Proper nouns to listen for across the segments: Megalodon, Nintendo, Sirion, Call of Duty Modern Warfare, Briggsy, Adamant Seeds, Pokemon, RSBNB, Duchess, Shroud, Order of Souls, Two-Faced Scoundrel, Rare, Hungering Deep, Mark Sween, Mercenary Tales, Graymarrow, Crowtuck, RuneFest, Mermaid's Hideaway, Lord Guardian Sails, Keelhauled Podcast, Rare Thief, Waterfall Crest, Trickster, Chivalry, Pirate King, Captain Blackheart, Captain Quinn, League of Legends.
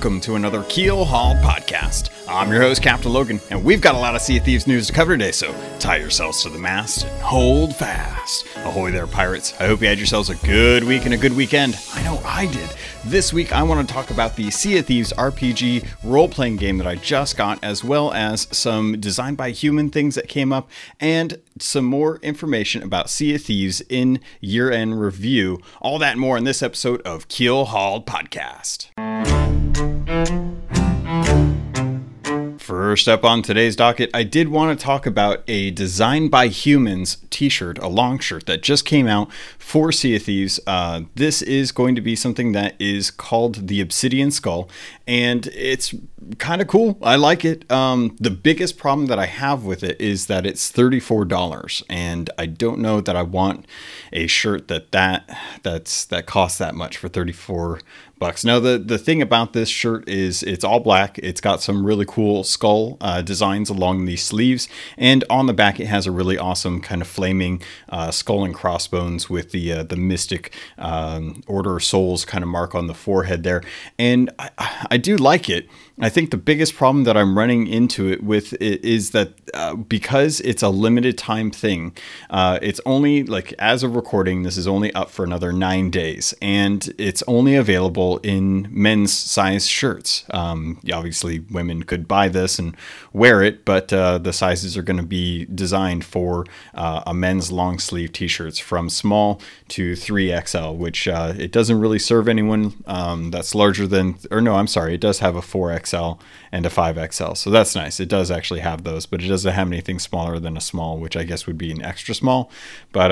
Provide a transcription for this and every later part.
welcome to another Keelhauled Podcast. I'm your host, Captain Logan, and we've got a lot of Sea of Thieves news to cover today, so tie yourselves to the mast and hold fast. Ahoy there, pirates. I hope you had yourselves a good week and a good weekend. I know I did. This week, I want to talk about the Sea of Thieves RPG role-playing game that I just got, as well as some Design by Human things that came up, and some more information about Sea of Thieves in year-end review. All that and more in this episode of Keelhauled Podcast. First up on today's docket, I did want to talk about a Design by Humans t-shirt, a long shirt that just came out for Sea of Thieves. This is going to be something that is called the Obsidian Skull, and it's kind of cool. I like it. The biggest problem that I have with it is that it's $34, and I don't know that I want a shirt that costs that much for $34. Now, the thing about this shirt is it's all black. It's got some really cool skull designs along the sleeves, and on the back it has a really awesome kind of flaming skull and crossbones with the mystic Order of Souls kind of mark on the forehead there, and I do like it. I think the biggest problem that I'm running into it with is that because it's a limited time thing, it's only, like, as of recording, this is only up for another 9 days, and it's only available in men's size shirts. Obviously, women could buy this and wear it, but the sizes are going to be designed for a men's long sleeve t-shirts from small to 3XL, which it doesn't really serve anyone that's larger than, or no, I'm sorry, it does have a 4XL. And a 5XL. So that's nice. It does actually have those, but it doesn't have anything smaller than a small, which I guess would be an extra small. But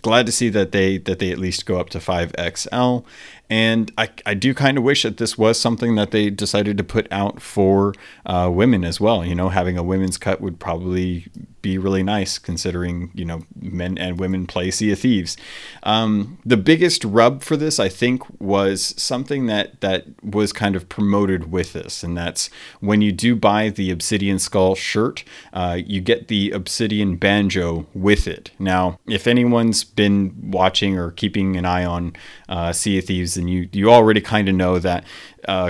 glad to see that they at least go up to 5XL. And I do kind of wish that this was something that they decided to put out for women as well. You know, having a women's cut would probably be really nice, considering, you know, men and women play Sea of Thieves. The biggest rub for this, I think, was something that was kind of promoted with this, and that's when you do buy the Obsidian Skull shirt, you get the Obsidian Banjo with it. Now, if anyone's been watching or keeping an eye on Sea of Thieves, and you already kind of know that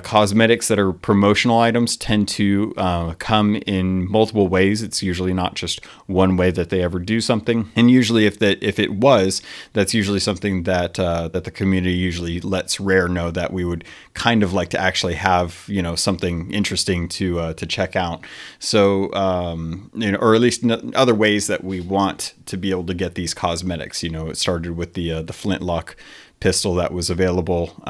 cosmetics that are promotional items tend to come in multiple ways. It's usually not just one way that they ever do something. And usually that's usually something that the community usually lets Rare know that we would kind of like to actually have, you know, something interesting to check out. So, you know, or at least other ways that we want to be able to get these cosmetics. You know, it started with the Flintlock pistol that was available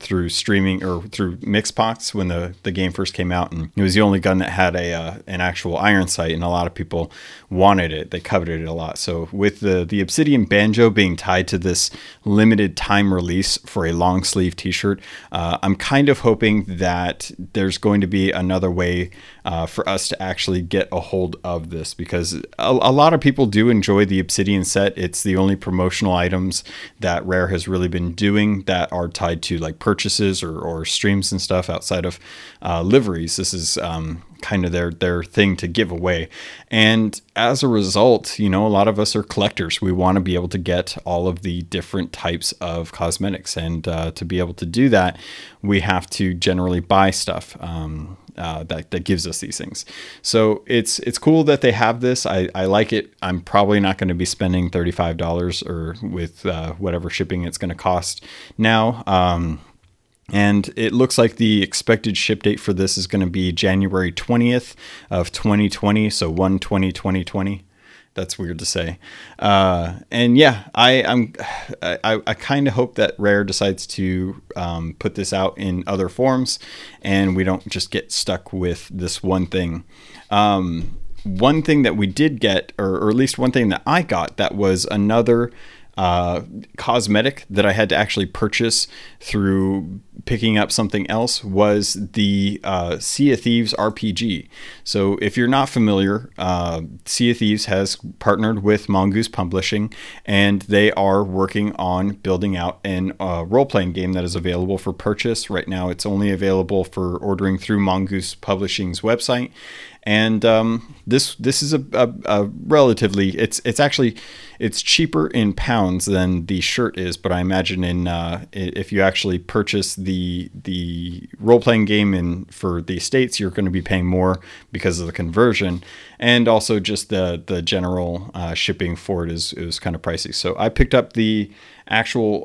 through streaming or through Mixpots when the game first came out, and it was the only gun that had an actual iron sight, and a lot of people wanted it. They coveted it a lot. So with the Obsidian Banjo being tied to this limited time release for a long sleeve t-shirt, I'm kind of hoping that there's going to be another way for us to actually get a hold of this, because a lot of people do enjoy the Obsidian set. It's the only promotional items that Rare has really been doing that are tied to, like, purchases or streams and stuff outside of liveries. This is kind of their thing to give away, and as a result, you know, a lot of us are collectors. We want to be able to get all of the different types of cosmetics, and to be able to do that, we have to generally buy stuff that gives us these things. So it's cool that they have this. I like it. I'm probably not going to be spending $35 or with whatever shipping it's going to cost now. And it looks like the expected ship date for this is going to be January 20th of 2020. So 1/20/2020. That's weird to say. And yeah, I kind of hope that Rare decides to put this out in other forms, and we don't just get stuck with this one thing. One thing that we did get, or at least one thing that I got, that was another cosmetic that I had to actually purchase through picking up something else, was the Sea of Thieves RPG. So if you're not familiar, Sea of Thieves has partnered with Mongoose Publishing, and they are working on building out an role-playing game that is available for purchase. Right now, it's only available for ordering through Mongoose Publishing's website. And this is a relatively, it's actually, It's cheaper in pounds than the shirt is, but I imagine in if you actually purchase the role-playing game for the States, you're going to be paying more because of the conversion, and also just the general shipping for it was kind of pricey. So I picked up the actual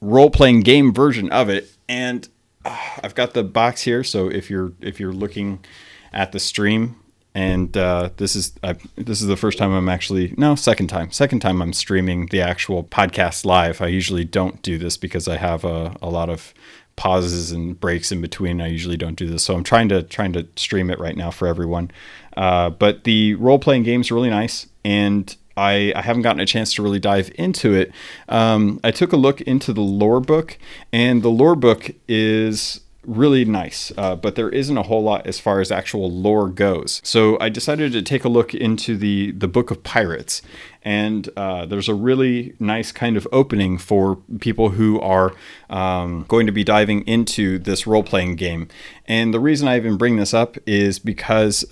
role-playing game version of it, and I've got the box here. So if you're looking at the stream. And this is the first time I'm actually second time I'm streaming the actual podcast live. I usually don't do this because I have a lot of pauses and breaks in between. I usually don't do this, so I'm trying to stream it right now for everyone. But the role playing game's really nice, and I haven't gotten a chance to really dive into it. I took a look into the lore book, and the lore book is really nice, but there isn't a whole lot as far as actual lore goes. So I decided to take a look into the Book of Pirates, and there's a really nice kind of opening for people who are going to be diving into this role-playing game. And the reason I even bring this up is because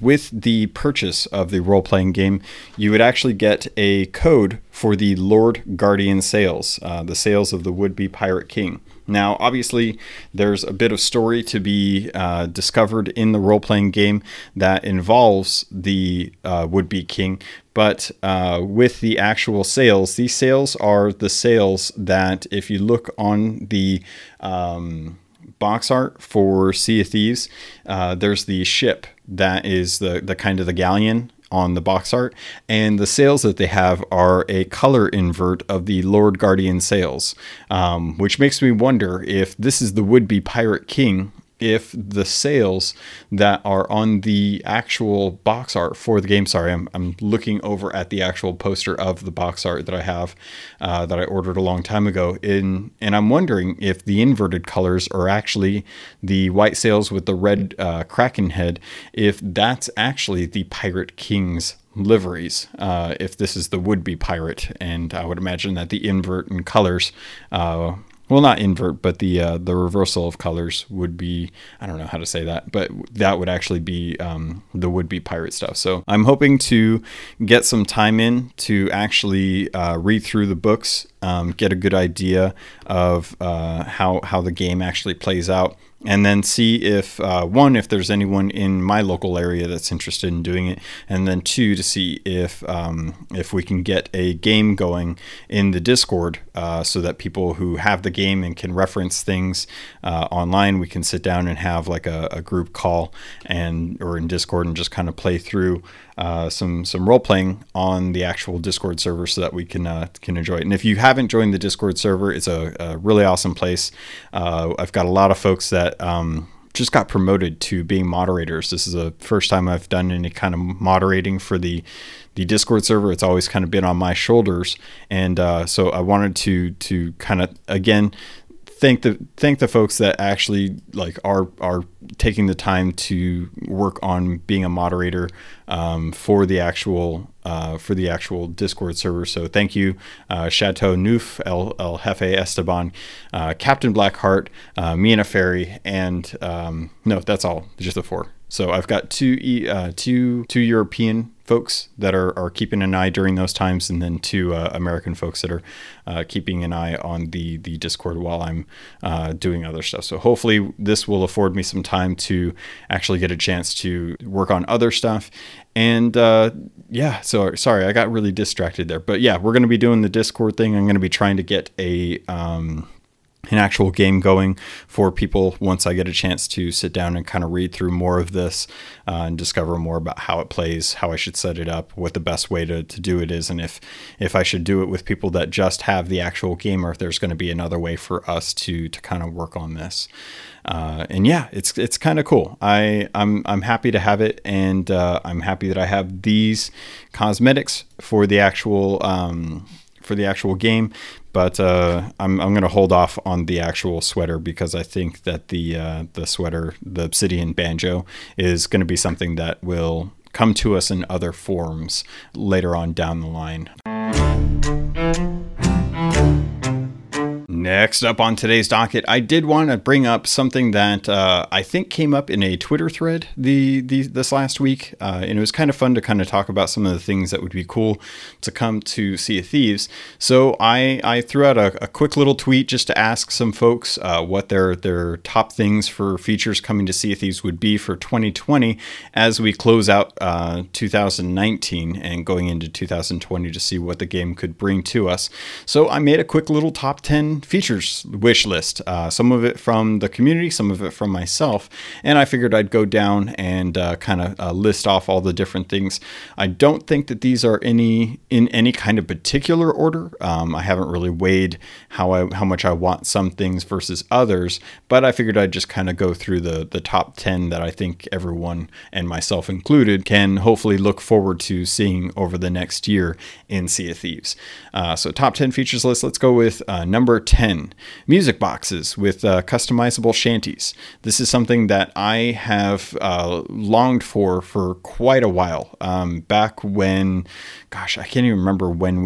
with the purchase of the role-playing game, you would actually get a code for the Lord Guardian Sails, the sails of the would-be Pirate King. Now, obviously, there's a bit of story to be discovered in the role-playing game that involves the would-be king, but with the actual sails, these sails are the sails that, if you look on the box art for Sea of Thieves, there's the ship that is the kind of the galleon on the box art, and the sails that they have are a color invert of the Lord Guardian sails, which makes me wonder if this is the would-be Pirate King, if the sails that are on the actual box art for the game, I'm looking over at the actual poster of the box art that I have, that I ordered a long time ago, and I'm wondering if the inverted colors are actually the white sails with the red Kraken head, if that's actually the Pirate King's liveries, if this is the would-be pirate, and I would imagine that the invert in colors, well, not invert, but the reversal of colors would be, I don't know how to say that, but that would actually be the would-be pirate stuff. So I'm hoping to get some time in to actually read through the books, get a good idea of how the game actually plays out, and then see if, if there's anyone in my local area that's interested in doing it, and then two, to see if we can get a game going in the Discord, so that people who have the game and can reference things online, we can sit down and have like a group call or in Discord and just kind of play through some role-playing on the actual Discord server so that we can enjoy it. And if you haven't joined the Discord server, it's a really awesome place. I've got a lot of folks that just got promoted to being moderators. This is the first time I've done any kind of moderating for the Discord server. It's always kind of been on my shoulders. And so I wanted to kind of, again, thank the folks that actually like are taking the time to work on being a moderator for the actual Discord server. So thank you, Chateau Neuf, El Jefe Esteban, Captain Blackheart, me and a fairy, and no, that's all, just the four. So I've got two European folks that are keeping an eye during those times, and then two American folks that are keeping an eye on the Discord while I'm doing other stuff. So hopefully this will afford me some time to actually get a chance to work on other stuff. And so sorry, I got really distracted there. But yeah, we're going to be doing the Discord thing. I'm going to be trying to get an actual game going for people once I get a chance to sit down and kind of read through more of this and discover more about how it plays, how I should set it up, what the best way to do it is, and if I should do it with people that just have the actual game, or if there's going to be another way for us to kind of work on this. And yeah, it's kind of cool. I'm happy to have it, and I'm happy that I have these cosmetics for the actual game. But I'm going to hold off on the actual sweater, because I think that the sweater, the Obsidian Banjo, is going to be something that will come to us in other forms later on down the line. Next up on today's docket, I did want to bring up something that I think came up in a Twitter thread this last week. And it was kind of fun to kind of talk about some of the things that would be cool to come to Sea of Thieves. So I threw out a quick little tweet just to ask some folks what their top things for features coming to Sea of Thieves would be for 2020 as we close out 2019 and going into 2020 to see what the game could bring to us. So I made a quick little top 10 features wish list, some of it from the community, some of it from myself, and I figured I'd go down and kind of list off all the different things. I don't think that these are in any kind of particular order. I haven't really weighed how much I want some things versus others, but I figured I'd just kind of go through the top 10 that I think everyone, and myself included, can hopefully look forward to seeing over the next year in Sea of Thieves. So top 10 features list, let's go with number 10, music boxes with customizable shanties. This is something that I have longed for quite a while. Back when, I can't even remember when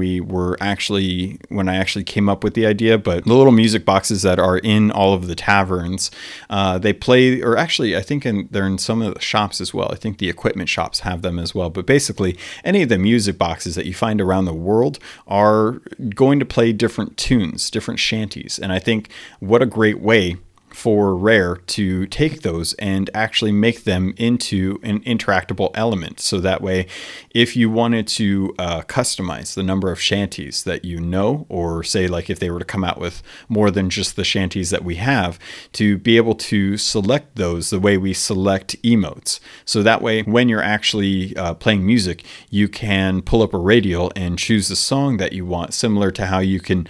I actually came up with the idea, but the little music boxes that are in all of the taverns, they play, or actually I think they're in some of the shops as well. I think the equipment shops have them as well, but basically any of the music boxes that you find around the world are going to play different tunes, different shanties. And I think what a great way for Rare to take those and actually make them into an interactable element. So that way, if you wanted to customize the number of shanties that you know, or say like if they were to come out with more than just the shanties that we have, to be able to select those the way we select emotes. So that way, when you're actually playing music, you can pull up a radial and choose the song that you want, similar to how you can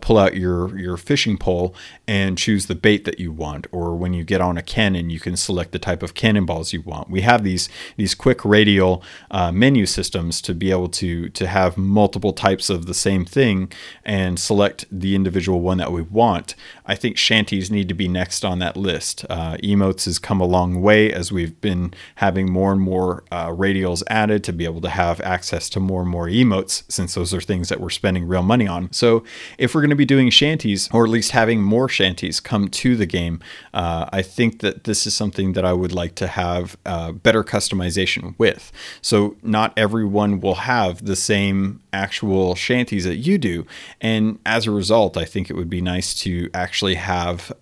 pull out your fishing pole and choose the bait that you want, or when you get on a cannon, you can select the type of cannonballs you want. We have these quick radial menu systems to be able to have multiple types of the same thing and select the individual one that we want. I think shanties need to be next on that list. Emotes has come a long way as we've been having more and more radials added to be able to have access to more and more emotes, since those are things that we're spending real money on. So if we're going to be doing shanties, or at least having more shanties come to the game, I think that this is something that I would like to have better customization with. So not everyone will have the same actual shanties that you do, and as a result, I think it would be nice to actually have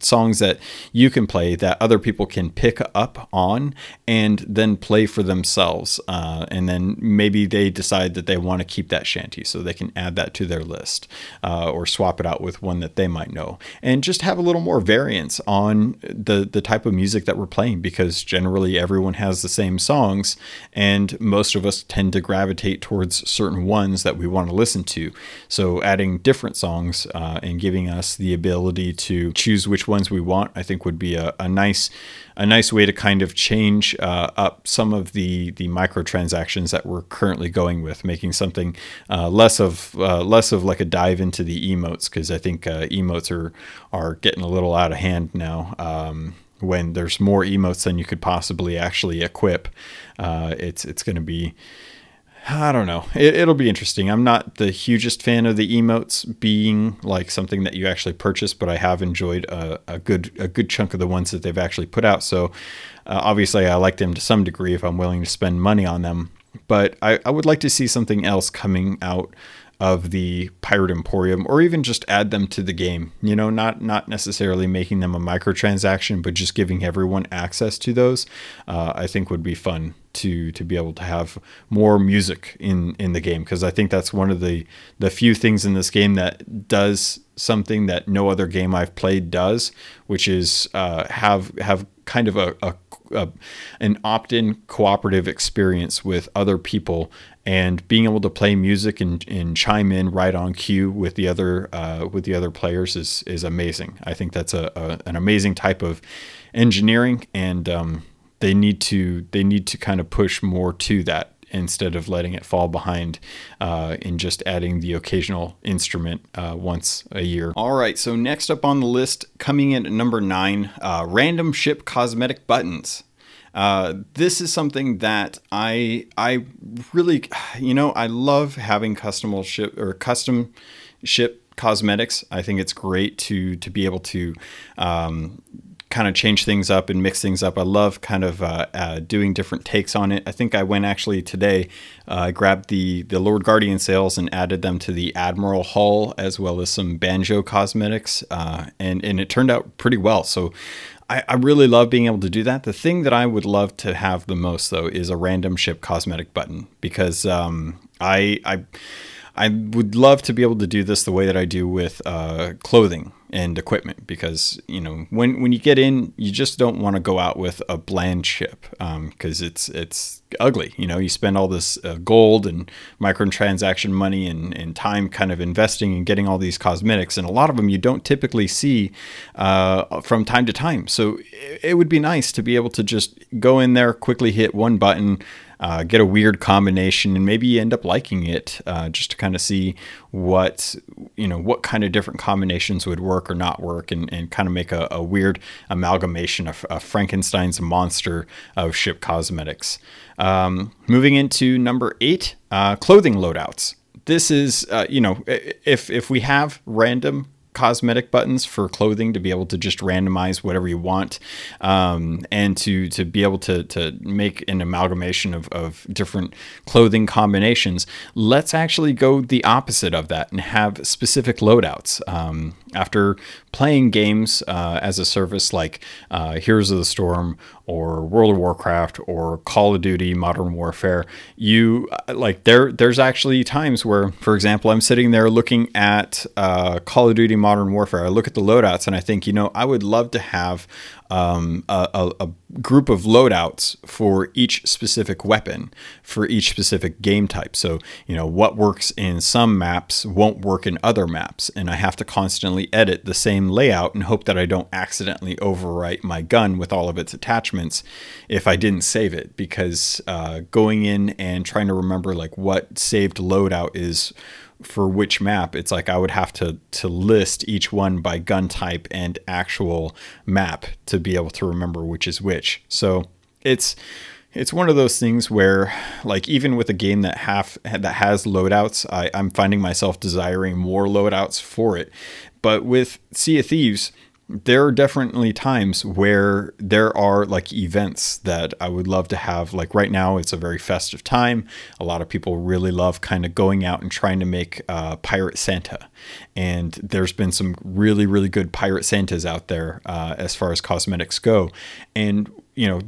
songs that you can play that other people can pick up on and then play for themselves, and then maybe they decide that they want to keep that shanty, so they can add that to their list, or swap it out with one that they might know, and just have a little more variance on the type of music that we're playing, because generally everyone has the same songs, and most of us tend to gravitate towards certain ones that we want to listen to. So adding different songs and giving us the ability to choose which ones we want, I think would be a nice way to kind of change up some of the microtransactions that we're currently going with, making something less of like a dive into the emotes, because I think emotes are getting a little out of hand now. When there's more emotes than you could possibly actually equip, it's going to be, I don't know. It'll be interesting. I'm not the hugest fan of the emotes being like something that you actually purchase, but I have enjoyed a good chunk of the ones that they've actually put out. So obviously I like them to some degree if I'm willing to spend money on them, but I would like to see something else coming out of the Pirate Emporium, or even just add them to the game, you know, not necessarily making them a microtransaction, but just giving everyone access to those, I think would be fun to be able to have more music in the game. Cause I think that's one of the few things in this game that does something that no other game I've played does, which is, have kind of an opt-in cooperative experience with other people, and being able to play music and chime in right on cue with the other players is amazing. I think that's an amazing type of engineering, and they need to kind of push more to that, instead of letting it fall behind in just adding the occasional instrument once a year. All right, so next up on the list, coming in at number 9, random ship cosmetic buttons. This is something that I really, you know, I love having custom ship cosmetics. I think it's great to be able to kind of change things up and mix things up. I love kind of doing different takes on it. I think I went actually today, grabbed the Lord Guardian Sails and added them to the Admiral Hull, as well as some Banjo cosmetics. And it turned out pretty well. So I really love being able to do that. The thing that I would love to have the most, though, is a random ship cosmetic button, because I would love to be able to do this the way that I do with clothing and equipment, because, you know, when you get in, you just don't want to go out with a bland ship, because it's ugly. You know, you spend all this gold and microtransaction money and time kind of investing and getting all these cosmetics, and a lot of them you don't typically see from time to time. So it would be nice to be able to just go in there, quickly hit one button, get a weird combination, and maybe you end up liking it, just to kind of see what kind of different combinations would work or not work, and kind of make a weird amalgamation of Frankenstein's monster of ship cosmetics. Moving into number 8, clothing loadouts. This is, if we have random cosmetic buttons for clothing to be able to just randomize whatever you want, and to be able to make an amalgamation of different clothing combinations. Let's actually go the opposite of that and have specific loadouts. After playing games as a service like Heroes of the Storm or World of Warcraft or Call of Duty Modern Warfare, there's actually times where, for example, I'm sitting there looking at Call of Duty Modern Warfare. I look at the loadouts and I think, I would love to have a group of loadouts for each specific weapon, for each specific game type. So, what works in some maps won't work in other maps, and I have to constantly edit the same layout and hope that I don't accidentally overwrite my gun with all of its attachments if I didn't save it, because going in and trying to remember what saved loadout is for which map, it's I would have to list each one by gun type and actual map to be able to remember which is which. So it's one of those things where, even with a game that has loadouts, I'm finding myself desiring more loadouts for it. But with Sea of Thieves, there are definitely times where there are events that I would love to have. Right now, it's a very festive time. A lot of people really love kind of going out and trying to make Pirate Santa. And there's been some really, really good Pirate Santas out there as far as cosmetics go. And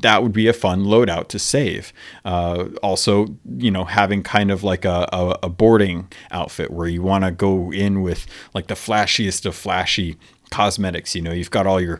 that would be a fun loadout to save. Also, having kind of a boarding outfit where you want to go in with the flashiest of flashy cosmetics. You've got all your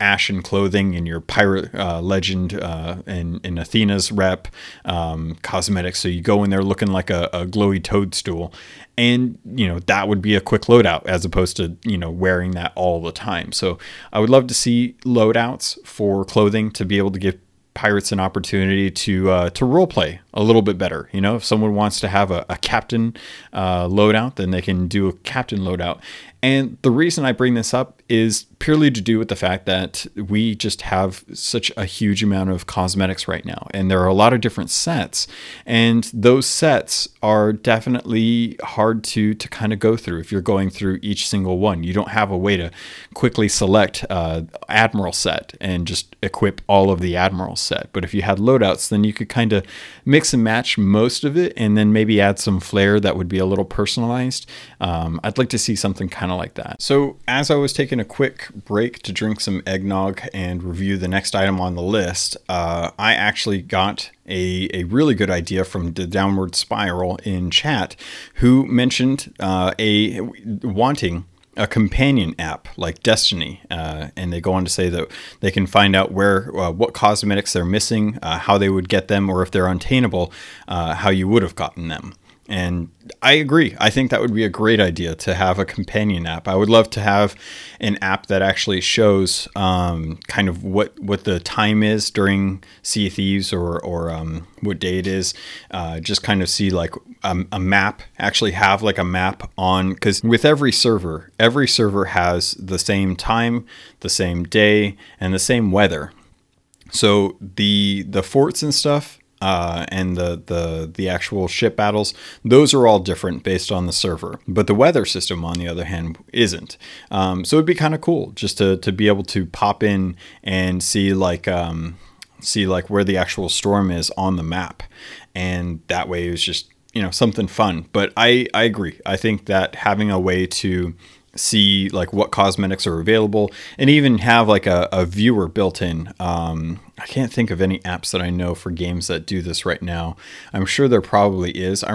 ashen clothing and your pirate legend and Athena's rep cosmetics. So you go in there looking like a glowy toadstool, and that would be a quick loadout as opposed to wearing that all the time. So I would love to see loadouts for clothing to be able to give pirates an opportunity to role play a little bit better. If someone wants to have a captain loadout, then they can do a captain loadout. And the reason I bring this up is purely to do with the fact that we just have such a huge amount of cosmetics right now, and there are a lot of different sets, and those sets are definitely hard to kind of go through. If you're going through each single one, you don't have a way to quickly select Admiral set and just equip all of the Admiral set. But if you had loadouts, then you could kind of mix and match most of it, and then maybe add some flair that would be a little personalized. I'd like to see something kind of like that. So as I was taking a quick break to drink some eggnog and review the next item on the list, I actually got a really good idea from the Downward Spiral in chat, who mentioned wanting a companion app like Destiny, and they go on to say that they can find out where what cosmetics they're missing, how they would get them, or if they're untainable, how you would have gotten them. And I agree. I think that would be a great idea to have a companion app. I would love to have an app that actually shows kind of what the time is during Sea of Thieves, or what day it is. Just kind of see a map, actually have a map on, because with every server has the same time, the same day, and the same weather. So the forts and stuff, and the actual ship battles, those are all different based on the server. But the weather system, on the other hand, isn't. So it'd be kind of cool just to be able to pop in and see where the actual storm is on the map. And that way it was just, something fun. But I agree. I think that having a way to see what cosmetics are available, and even have a viewer built in. I can't think of any apps that I know for games that do this right now. I'm sure there probably is. I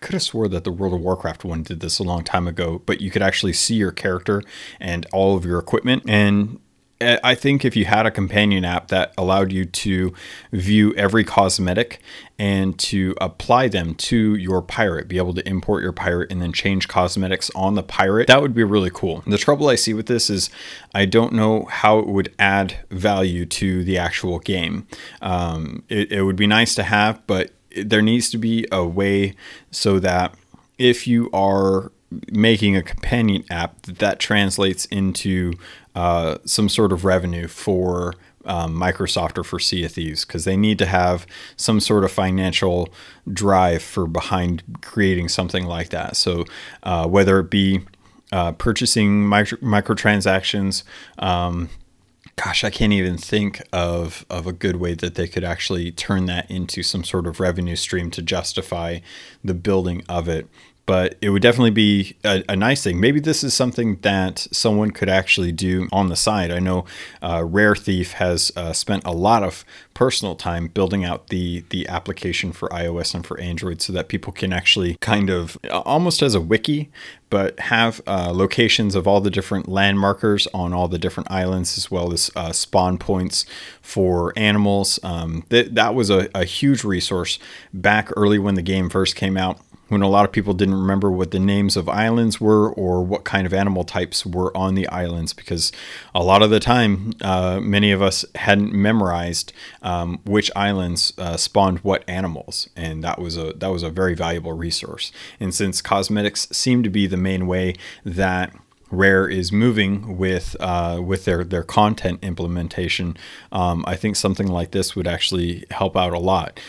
could have swore that the World of Warcraft one did this a long time ago, but you could actually see your character and all of your equipment. And I think if you had a companion app that allowed you to view every cosmetic and to apply them to your pirate, be able to import your pirate and then change cosmetics on the pirate, that would be really cool. The trouble I see with this is I don't know how it would add value to the actual game. It would be nice to have, but there needs to be a way so that if you are making a companion app, that translates into some sort of revenue for Microsoft or for Sea of Thieves, because they need to have some sort of financial drive for behind creating something like that. So whether it be purchasing microtransactions, I can't even think of a good way that they could actually turn that into some sort of revenue stream to justify the building of it. But it would definitely be a nice thing. Maybe this is something that someone could actually do on the side. I know Rare Thief has spent a lot of personal time building out the application for iOS and for Android so that people can actually kind of almost as a wiki, but have locations of all the different landmarkers on all the different islands, as well as spawn points for animals. That was a huge resource back early when the game first came out, when a lot of people didn't remember what the names of islands were or what kind of animal types were on the islands, because a lot of the time, many of us hadn't memorized which islands spawned what animals, and that was a very valuable resource. And since cosmetics seem to be the main way that Rare is moving with their content implementation, I think something like this would actually help out a lot.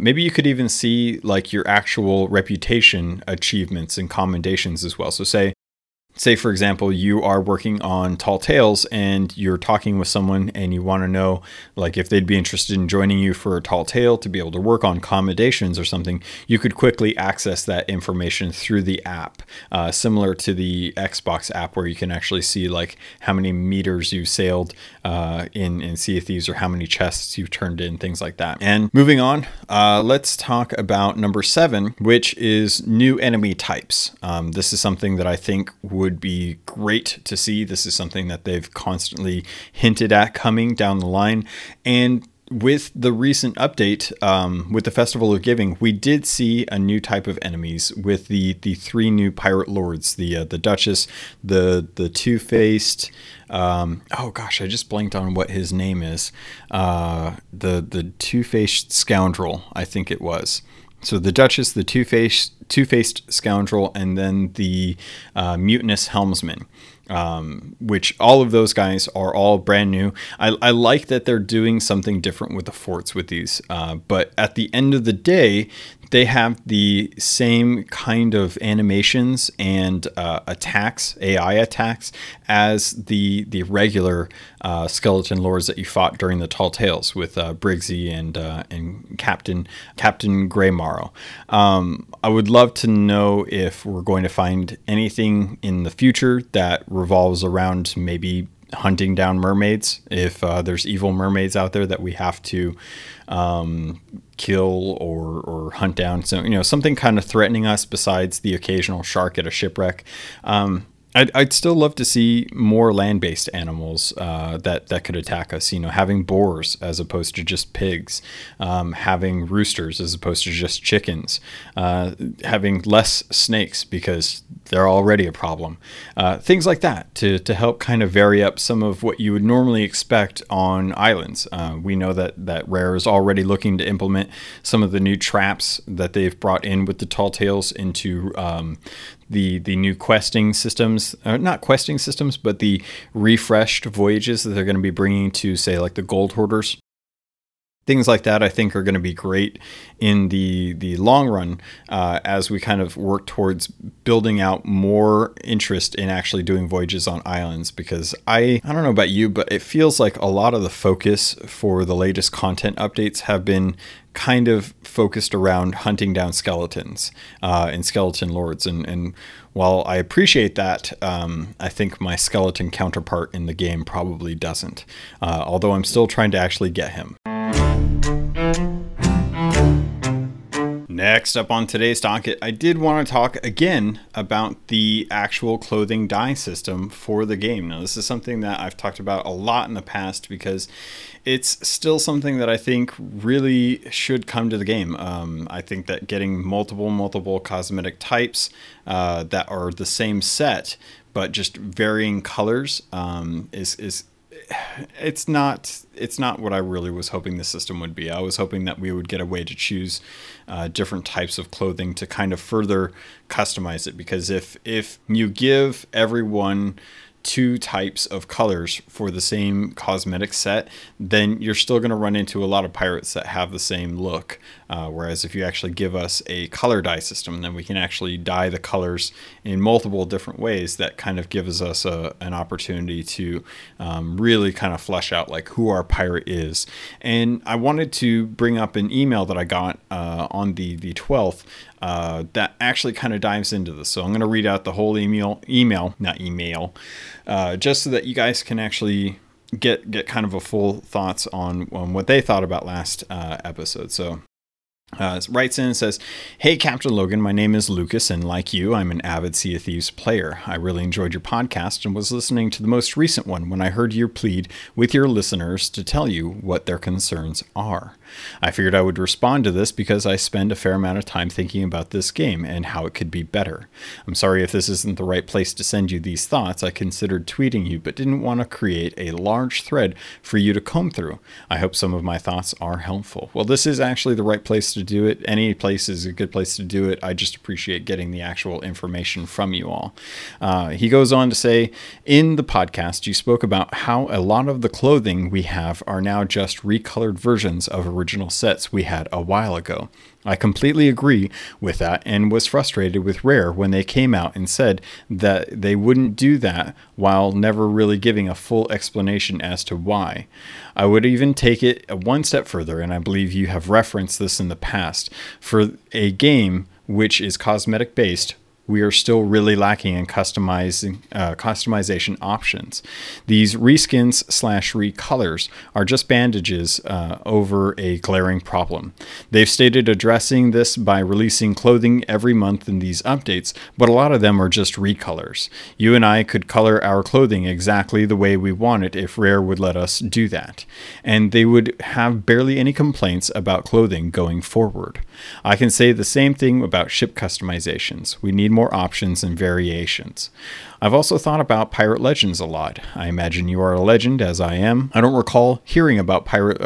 Maybe you could even see your actual reputation achievements and commendations as well. So say for example, you are working on Tall Tales and you're talking with someone and you want to know if they'd be interested in joining you for a Tall Tale to be able to work on commendations or something. You could quickly access that information through the app, similar to the Xbox app where you can actually see how many meters you sailed in Sea of Thieves, or how many chests you've turned in, things like that. And moving on, let's talk about number 7, which is new enemy types. This is something that I think would be great to see. This is something that they've constantly hinted at coming down the line. And with the recent update, with the Festival of Giving, we did see a new type of enemies with the 3 new pirate lords, the Duchess, the Two-Faced, I just blanked on what his name is. The Two-Faced Scoundrel, I think it was. So the Duchess, the Two-Faced Scoundrel, and then the Mutinous Helmsman, which all of those guys are all brand new. I like that they're doing something different with the forts with these, but at the end of the day, they have the same kind of animations and attacks, AI attacks, as the regular skeleton lords that you fought during the Tall Tales with Briggsy and Captain Graymarrow. I would love to know if we're going to find anything in the future that revolves around maybe hunting down mermaids, if there's evil mermaids out there that we have to kill or hunt down. So something kind of threatening us besides the occasional shark at a shipwreck. I'd still love to see more land-based animals that could attack us. Having boars as opposed to just pigs, having roosters as opposed to just chickens, having less snakes because they're already a problem. Things like that to help kind of vary up some of what you would normally expect on islands. We know that Rare is already looking to implement some of the new traps that they've brought in with the Tall Tales into the new questing systems, not questing systems, but the refreshed voyages that they're going to be bringing to, say, the Gold Hoarders. Things like that, I think, are going to be great in the long run as we kind of work towards building out more interest in actually doing voyages on islands. Because I don't know about you, but it feels like a lot of the focus for the latest content updates have been kind of focused around hunting down skeletons and skeleton lords. And while I appreciate that, I think my skeleton counterpart in the game probably doesn't. Although I'm still trying to actually get him. Next up on today's docket, I did want to talk again about the actual clothing dye system for the game. Now, this is something that I've talked about a lot in the past because it's still something that I think really should come to the game. I think that getting multiple cosmetic types that are the same set, but just varying colors is it's not what I really was hoping the system would be. I was hoping that we would get a way to choose different types of clothing to kind of further customize it. Because if you give everyone two types of colors for the same cosmetic set, then you're still going to run into a lot of pirates that have the same look. Whereas if you actually give us a color dye system, then we can actually dye the colors in multiple different ways. That kind of gives us an opportunity to really kind of flesh out like who our pirate is. And I wanted to bring up an email that I got on the 12th that actually kind of dives into this. So I'm going to read out the whole email, just so that you guys can actually get kind of a full thoughts on what they thought about last episode. So writes in and says, "Hey, Captain Logan, my name is Lucas, and like you, I'm an avid Sea of Thieves player. I really enjoyed your podcast and was listening to the most recent one when I heard you plead with your listeners to tell you what their concerns are. I figured I would respond to this because I spend a fair amount of time thinking about this game and how it could be better. I'm sorry if this isn't the right place to send you these thoughts. I considered tweeting you, but didn't want to create a large thread for you to comb through. I hope some of my thoughts are helpful." Well, this is actually the right place to do it. Any place is a good place to do it. I just appreciate getting the actual information from you all. He goes on to say, "In the podcast, you spoke about how a lot of the clothing we have are now just recolored versions of original sets we had a while ago. I completely agree with that and was frustrated with Rare when they came out and said that they wouldn't do that while never really giving a full explanation as to why. I would even take it one step further, and I believe you have referenced this in the past. For a game which is cosmetic based, we are still really lacking in customization options. These reskins / recolors are just bandages over a glaring problem. They've stated addressing this by releasing clothing every month in these updates, but a lot of them are just recolors. You and I could color our clothing exactly the way we want it if Rare would let us do that, and they would have barely any complaints about clothing going forward. I can say the same thing about ship customizations. We need more options and variations. I've also thought about Pirate Legends a lot. I imagine you are a legend, as I am. I don't recall hearing about Pirate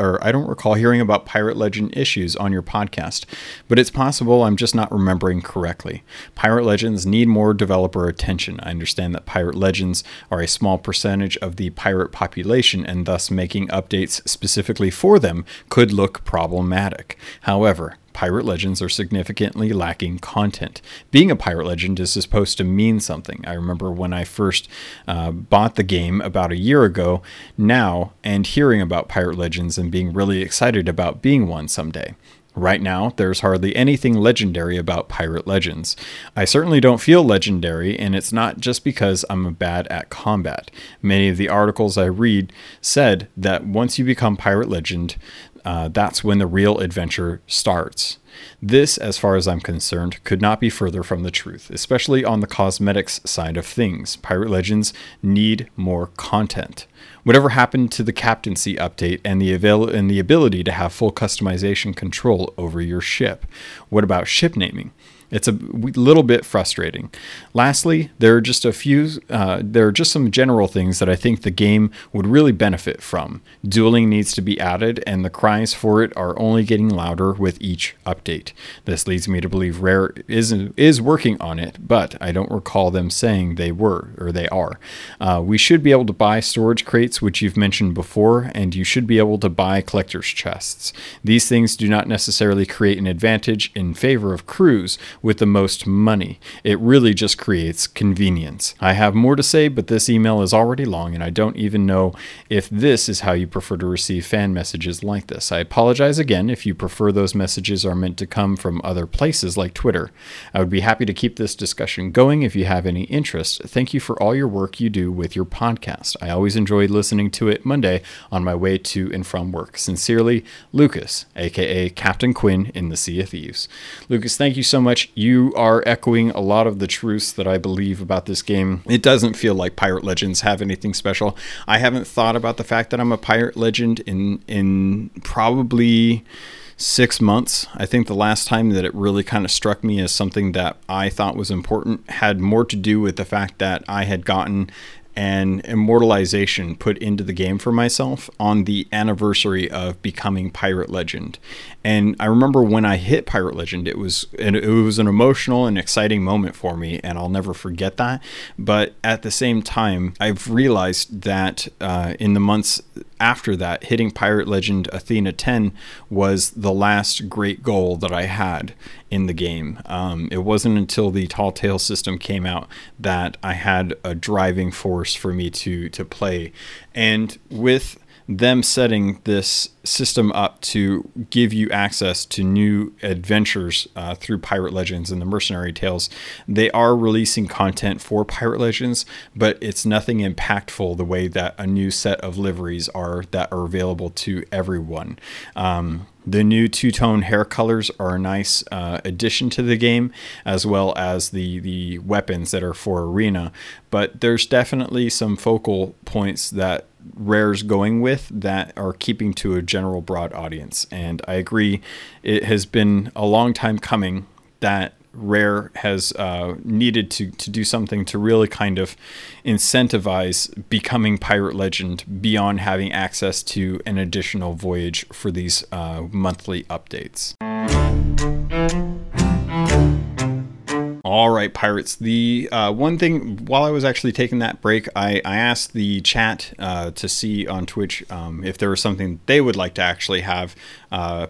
Legend issues on your podcast, but it's possible I'm just not remembering correctly. Pirate Legends need more developer attention. I understand that Pirate Legends are a small percentage of the pirate population, and thus making updates specifically for them could look problematic. However, Pirate Legends are significantly lacking content. Being a pirate legend is supposed to mean something. I remember when I first bought the game about a year ago now and hearing about Pirate Legends and being really excited about being one someday. Right now, there's hardly anything legendary about Pirate Legends. I certainly don't feel legendary, and it's not just because I'm bad at combat. Many of the articles I read said that once you become Pirate Legend, that's when the real adventure starts. This, as far as I'm concerned, could not be further from the truth, especially on the cosmetics side of things. Pirate Legends need more content. Whatever happened to the captaincy update and the ability to have full customization control over your ship? What about ship naming? It's a little bit frustrating. Lastly, there are just a few, some general things that I think the game would really benefit from. Dueling needs to be added, and the cries for it are only getting louder with each update. This leads me to believe Rare is working on it, but I don't recall them saying they were or they are. We should be able to buy storage crates, which you've mentioned before, and you should be able to buy collector's chests. These things do not necessarily create an advantage in favor of crews with the most money. It really just creates convenience. I have more to say, but this email is already long, and I don't even know if this is how you prefer to receive fan messages like this. I apologize again if you prefer those messages are meant to come from other places like Twitter. I would be happy to keep this discussion going if you have any interest. Thank you for all your work you do with your podcast. I always enjoyed listening to it Monday on my way to and from work. Sincerely, Lucas, aka Captain Quinn in the Sea of Thieves. Lucas, thank you so much. You are echoing a lot of the truths that I believe about this game. It doesn't feel like Pirate Legends have anything special. I haven't thought about the fact that I'm a Pirate Legend in probably 6 months. I think the last time that it really kind of struck me as something that I thought was important had more to do with the fact that I had gotten an immortalization put into the game for myself on the anniversary of becoming Pirate Legend. And I remember when I hit Pirate Legend, it was an emotional and exciting moment for me, and I'll never forget that. But at the same time, I've realized that in the months after that, hitting Pirate Legend Athena 10 was the last great goal that I had in the game. It wasn't until the Tall Tales system came out that I had a driving force for me to play. And with them setting this system up to give you access to new adventures through Pirate Legends and the Mercenary Tales, they are releasing content for Pirate Legends, but it's nothing impactful the way that a new set of liveries are that are available to everyone. The new two-tone hair colors are a nice addition to the game, as well as the weapons that are for Arena. But there's definitely some focal points that Rare's going with that are keeping to a general broad audience. And I agree, it has been a long time coming that Rare has needed to do something to really kind of incentivize becoming Pirate Legend beyond having access to an additional voyage for these monthly updates. All right, pirates. The one thing, while I was actually taking that break, I asked the chat to see on Twitch if there was something they would like to actually have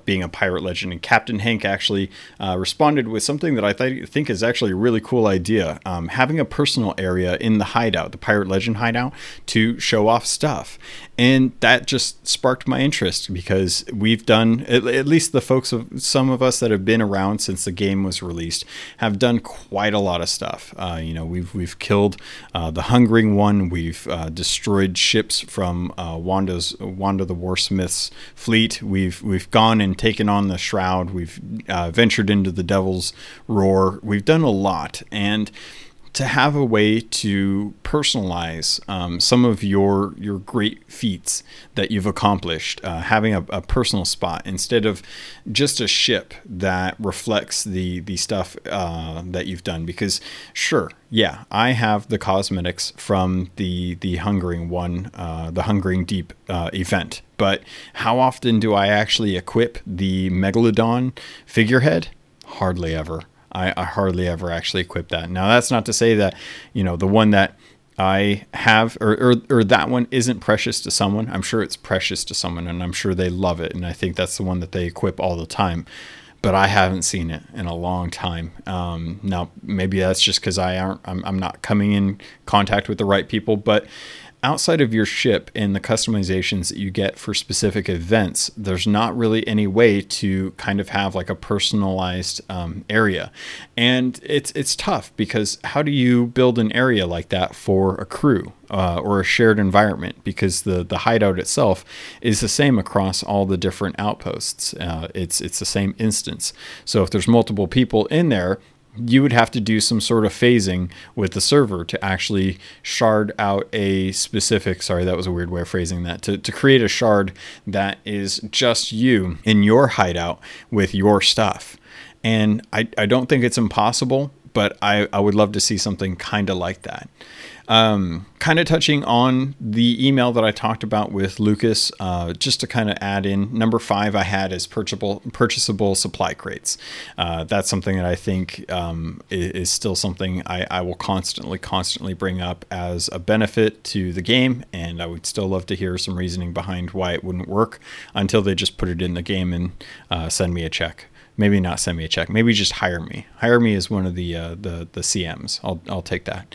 being a Pirate Legend. And Captain Hank actually responded with something that I think is actually a really cool idea. Having a personal area in the hideout, the Pirate Legend hideout, to show off stuff. And that just sparked my interest because we've done, at least the folks, some of us that have been around since the game was released, have done quite a lot of stuff. We've killed the Hungering One. We've destroyed ships from Wanda the Warsmith's fleet. We've gone and taken on the Shroud. We've ventured into the Devil's Roar. We've done a lot, and to have a way to personalize some of your great feats that you've accomplished, having a personal spot instead of just a ship that reflects the stuff that you've done. Because sure, yeah, I have the cosmetics from the Hungering One, the Hungering Deep event. But how often do I actually equip the Megalodon figurehead? Hardly ever. I hardly ever actually equip that. Now, that's not to say that, the one that I have or that one isn't precious to someone. I'm sure it's precious to someone, and I'm sure they love it. And I think that's the one that they equip all the time. But I haven't seen it in a long time. Now, maybe that's just because I'm not coming in contact with the right people. But outside of your ship and the customizations that you get for specific events, there's not really any way to kind of have like a personalized area. And it's tough because how do you build an area like that for a crew or a shared environment? Because the hideout itself is the same across all the different outposts. It's the same instance. So if there's multiple people in there, you would have to do some sort of phasing with the server to actually shard out a specific, sorry, that was a weird way of phrasing that, to create a shard that is just you in your hideout with your stuff. And I don't think it's impossible, but I would love to see something kind of like that. Kind of touching on the email that I talked about with Lucas, just to kind of add in, number 5 I had is purchasable supply crates. That's something that I think is still something I will constantly bring up as a benefit to the game, and I would still love to hear some reasoning behind why it wouldn't work until they just put it in the game and send me a check. Maybe not send me a check. Maybe just hire me. Hire me as one of the CMs. I'll take that.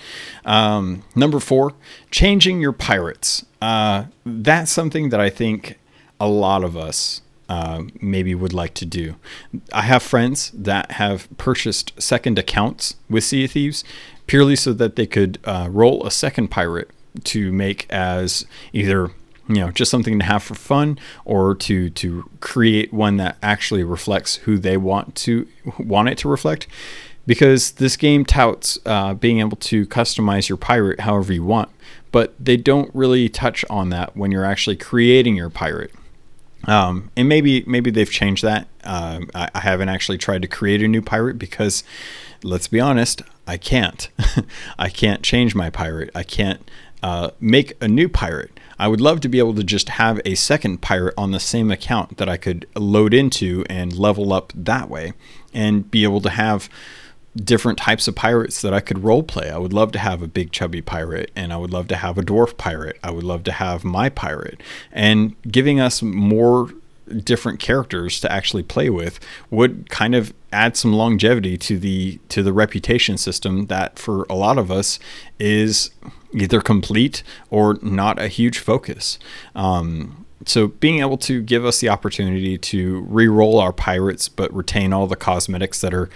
Number 4, changing your pirates. That's something that I think a lot of us maybe would like to do. I have friends that have purchased second accounts with Sea of Thieves purely so that they could roll a second pirate to make as either, you know, just something to have for fun, or to create one that actually reflects who they want it to reflect, because this game touts being able to customize your pirate however you want, but they don't really touch on that when you're actually creating your pirate. And maybe they've changed that. I haven't actually tried to create a new pirate because, let's be honest, I can't. I can't change my pirate. I can't make a new pirate. I would love to be able to just have a second pirate on the same account that I could load into and level up that way, and be able to have different types of pirates that I could role play. I would love to have a big chubby pirate, and I would love to have a dwarf pirate. I would love to have my pirate, and giving us more different characters to actually play with would kind of add some longevity to the reputation system that for a lot of us is either complete or not a huge focus. So being able to give us the opportunity to re-roll our pirates but retain all the cosmetics that are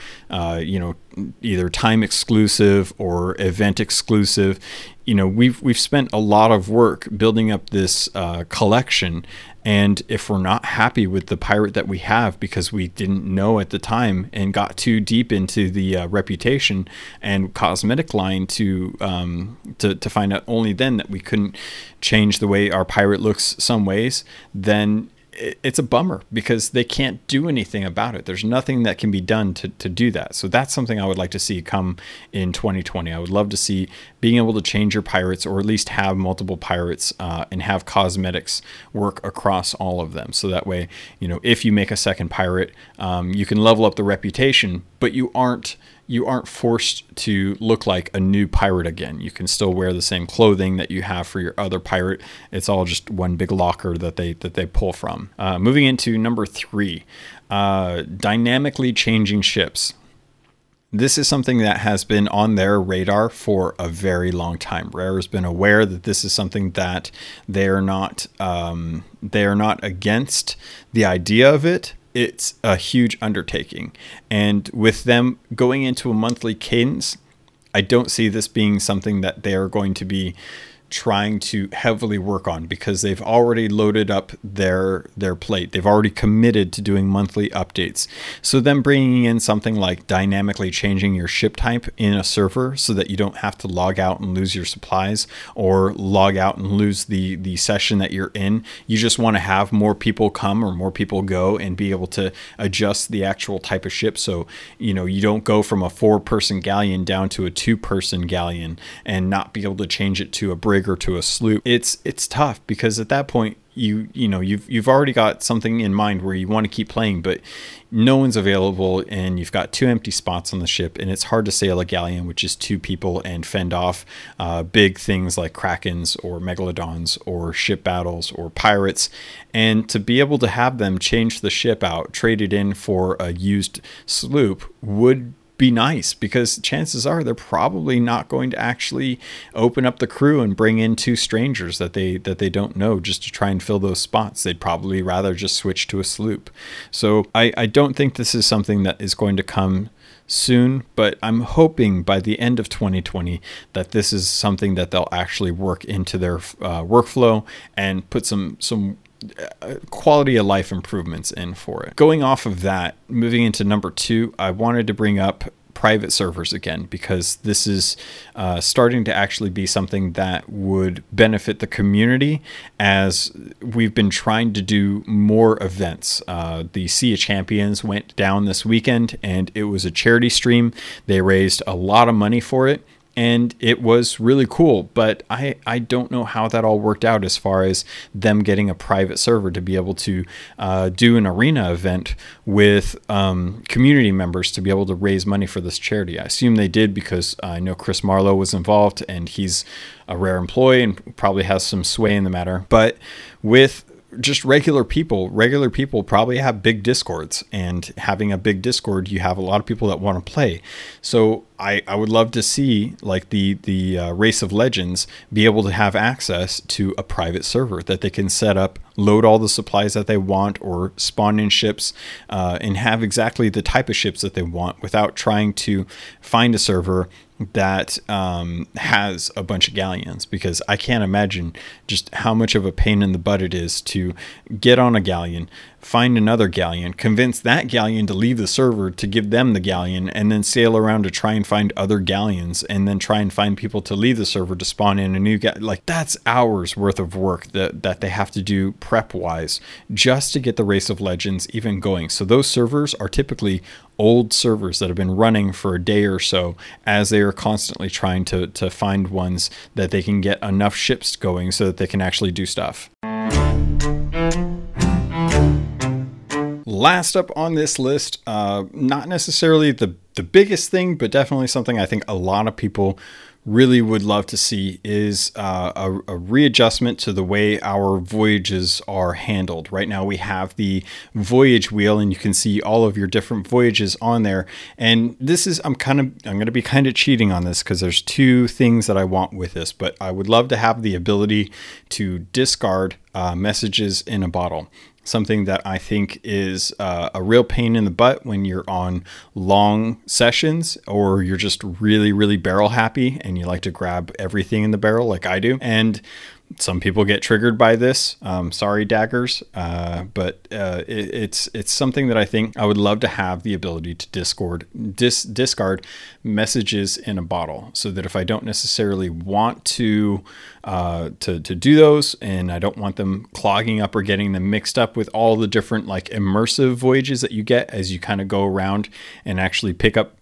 either time exclusive or event exclusive. We've spent a lot of work building up this collection, and if we're not happy with the pirate that we have because we didn't know at the time and got too deep into the reputation and cosmetic line to find out only then that we couldn't change the way our pirate looks some ways, then it's a bummer because they can't do anything about it. There's nothing that can be done to do that. So that's something I would like to see come in 2020. I would love to see being able to change your pirates, or at least have multiple pirates and have cosmetics work across all of them. So that way, if you make a second pirate, you can level up the reputation, but you aren't forced to look like a new pirate again. You can still wear the same clothing that you have for your other pirate. It's all just one big locker that they pull from. Moving into number 3, dynamically changing ships. This is something that has been on their radar for a very long time. Rare has been aware that this is something that they are not against the idea of it. It's a huge undertaking, and with them going into a monthly cadence, I don't see this being something that they are going to be trying to heavily work on, because they've already loaded up their plate. They've already committed to doing monthly updates. So them bringing in something like dynamically changing your ship type in a server so that you don't have to log out and lose your supplies, or log out and lose the session that you're in. You just want to have more people come or more people go and be able to adjust the actual type of ship. So, you don't go from a 4-person galleon down to a 2-person galleon and not be able to change it to a brig or to a sloop. It's tough, because at that point you've already got something in mind where you want to keep playing, but no one's available, and you've got 2 empty spots on the ship, and it's hard to sail a galleon, which is 2 people, and fend off big things like krakens or megalodons or ship battles or pirates. And to be able to have them change the ship out, trade it in for a used sloop, would be nice, because chances are they're probably not going to actually open up the crew and bring in 2 strangers that they don't know just to try and fill those spots. They'd probably rather just switch to a sloop. So I don't think this is something that is going to come soon, but I'm hoping by the end of 2020 that this is something that they'll actually work into their workflow and put some quality of life improvements in for it. Going off of that, moving into number 2, I wanted to bring up private servers again, because this is starting to actually be something that would benefit the community, as we've been trying to do more events. The Sea of Champions went down this weekend, and it was a charity stream. They raised a lot of money for it, and it was really cool, but I don't know how that all worked out as far as them getting a private server to be able to do an arena event with community members to be able to raise money for this charity. I assume they did, because I know Chris Marlowe was involved, and he's a Rare employee and probably has some sway in the matter. But with just regular people probably have big discords, and having a big discord, you have a lot of people that want to play. So I would love to see, like, the Race of Legends be able to have access to a private server that they can set up, load all the supplies that they want, or spawn in ships, and have exactly the type of ships that they want without trying to find a server that has a bunch of galleons, because I can't imagine just how much of a pain in the butt it is to get on a galleon, find another galleon, convince that galleon to leave the server to give them the galleon, and then sail around to try and find other galleons, and then try and find people to leave the server to spawn in a new galleon. Like, that's hours worth of work that they have to do prep wise just to get the Race of Legends even going. So those servers are typically old servers that have been running for a day or so, as they are constantly trying to find ones that they can get enough ships going so that they can actually do stuff. Last up on this list, not necessarily the biggest thing, but definitely something I think a lot of people really would love to see, is a readjustment to the way our voyages are handled. Right now we have the voyage wheel, and you can see all of your different voyages on there. And this is, I'm going to be kind of cheating on this, because there's two things that I want with this, but I would love to have the ability to discard messages in a bottle. Something that I think is a real pain in the butt when you're on long sessions, or you're just really, really barrel happy and you like to grab everything in the barrel like I do. And some people get triggered by this. Sorry, daggers. But it's something that I think I would love to have the ability to discard messages in a bottle, so that if I don't necessarily want to do those, and I don't want them clogging up or getting them mixed up with all the different, like, immersive voyages that you get as you kind of go around and actually pick up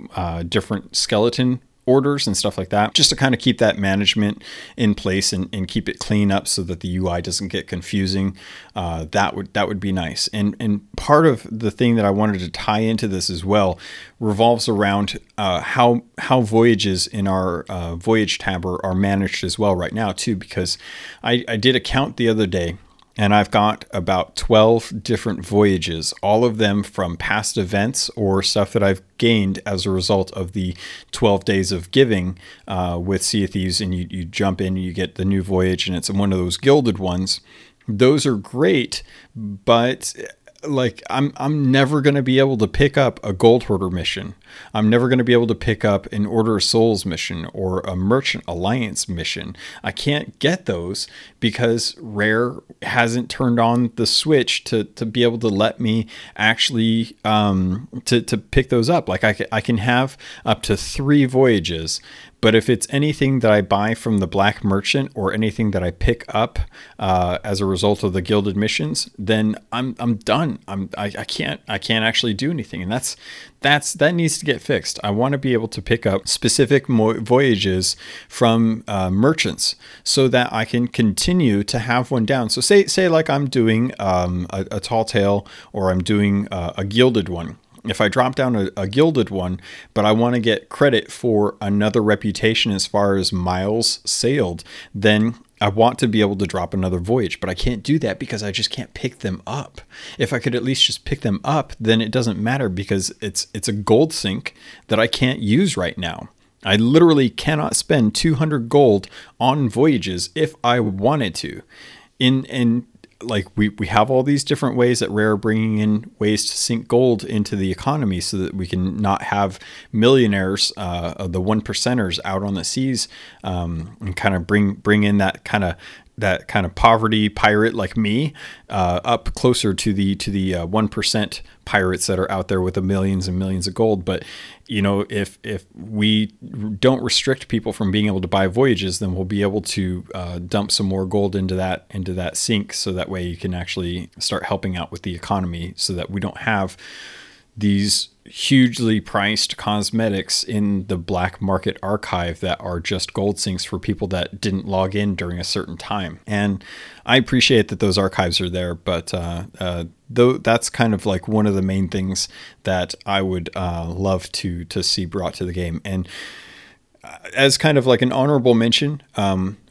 different skeleton orders and stuff like that, just to kind of keep that management in place and keep it clean up so that the UI doesn't get confusing. That would be nice. And part of the thing that I wanted to tie into this as well revolves around how voyages in our voyage tab are managed as well right now too, because I did a count the other day, and I've got about 12 different voyages, all of them from past events or stuff that I've gained as a result of the 12 days of giving with Sea of Thieves. And you jump in, you get the new voyage, and it's one of those gilded ones. Those are great, but like I'm never going to be able to pick up a Gold Hoarder mission. I'm never going to be able to pick up an Order of Souls mission or a Merchant Alliance mission. I can't get those because Rare hasn't turned on the switch to be able to let me actually to pick those up. Like I can have up to 3 voyages, but if it's anything that I buy from the Black Merchant or anything that I pick up as a result of the gilded missions, then I'm done. I can't actually do anything, and that needs to get fixed. I want to be able to pick up specific voyages from merchants so that I can continue to have one down. So say like I'm doing a Tall Tale, or I'm doing a gilded one. If I drop down a gilded one, but I want to get credit for another reputation as far as miles sailed, then I want to be able to drop another voyage, but I can't do that because I just can't pick them up. If I could at least just pick them up, then it doesn't matter, because it's a gold sink that I can't use right now. I literally cannot spend 200 gold on voyages if I wanted to. Like we have all these different ways that Rare are bringing in ways to sink gold into the economy so that we can not have millionaires, the 1 percenters out on the seas, and kind of bring in that kind of that kind of poverty pirate like me up closer to the 1% pirates that are out there with the millions and millions of gold. But you know, if we don't restrict people from being able to buy voyages, then we'll be able to dump some more gold into that sink, so that way you can actually start helping out with the economy, so that we don't have these hugely priced cosmetics in the black market archive that are just gold sinks for people that didn't log in during a certain time. And I appreciate that those archives are there, but though that's kind of like one of the main things that I would love to see brought to the game. And as kind of like an honorable mention,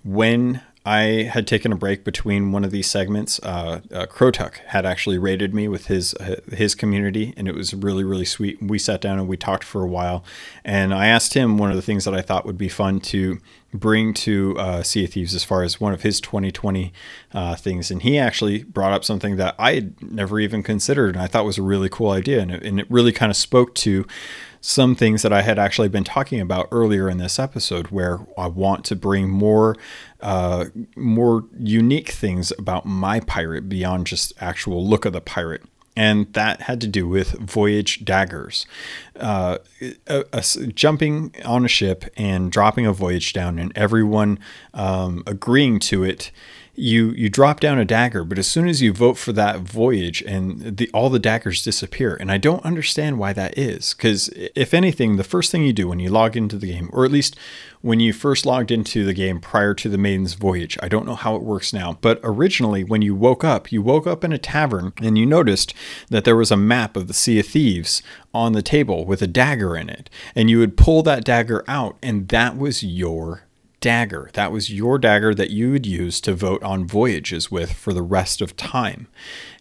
when I had taken a break between one of these segments, Crowtuck had actually raided me with his community, and it was really, really sweet. We sat down and we talked for a while, and I asked him one of the things that I thought would be fun to bring to Sea of Thieves as far as one of his 2020 things. And he actually brought up something that I had never even considered, and I thought was a really cool idea. And it really kind of spoke to some things that I had actually been talking about earlier in this episode, where I want to bring more unique things about my pirate beyond just actual look of the pirate. And that had to do with voyage daggers. Jumping on a ship and dropping a voyage down, and everyone agreeing to it, you drop down a dagger, but as soon as you vote for that voyage, and all the daggers disappear. And I don't understand why that is, because if anything, the first thing you do when you log into the game, or at least when you first logged into the game prior to the Maiden's Voyage, I don't know how it works now, but originally when you woke up in a tavern and you noticed that there was a map of the Sea of Thieves on the table with a dagger in it, and you would pull that dagger out, and that was your dagger. That was your dagger that you would use to vote on voyages with for the rest of time.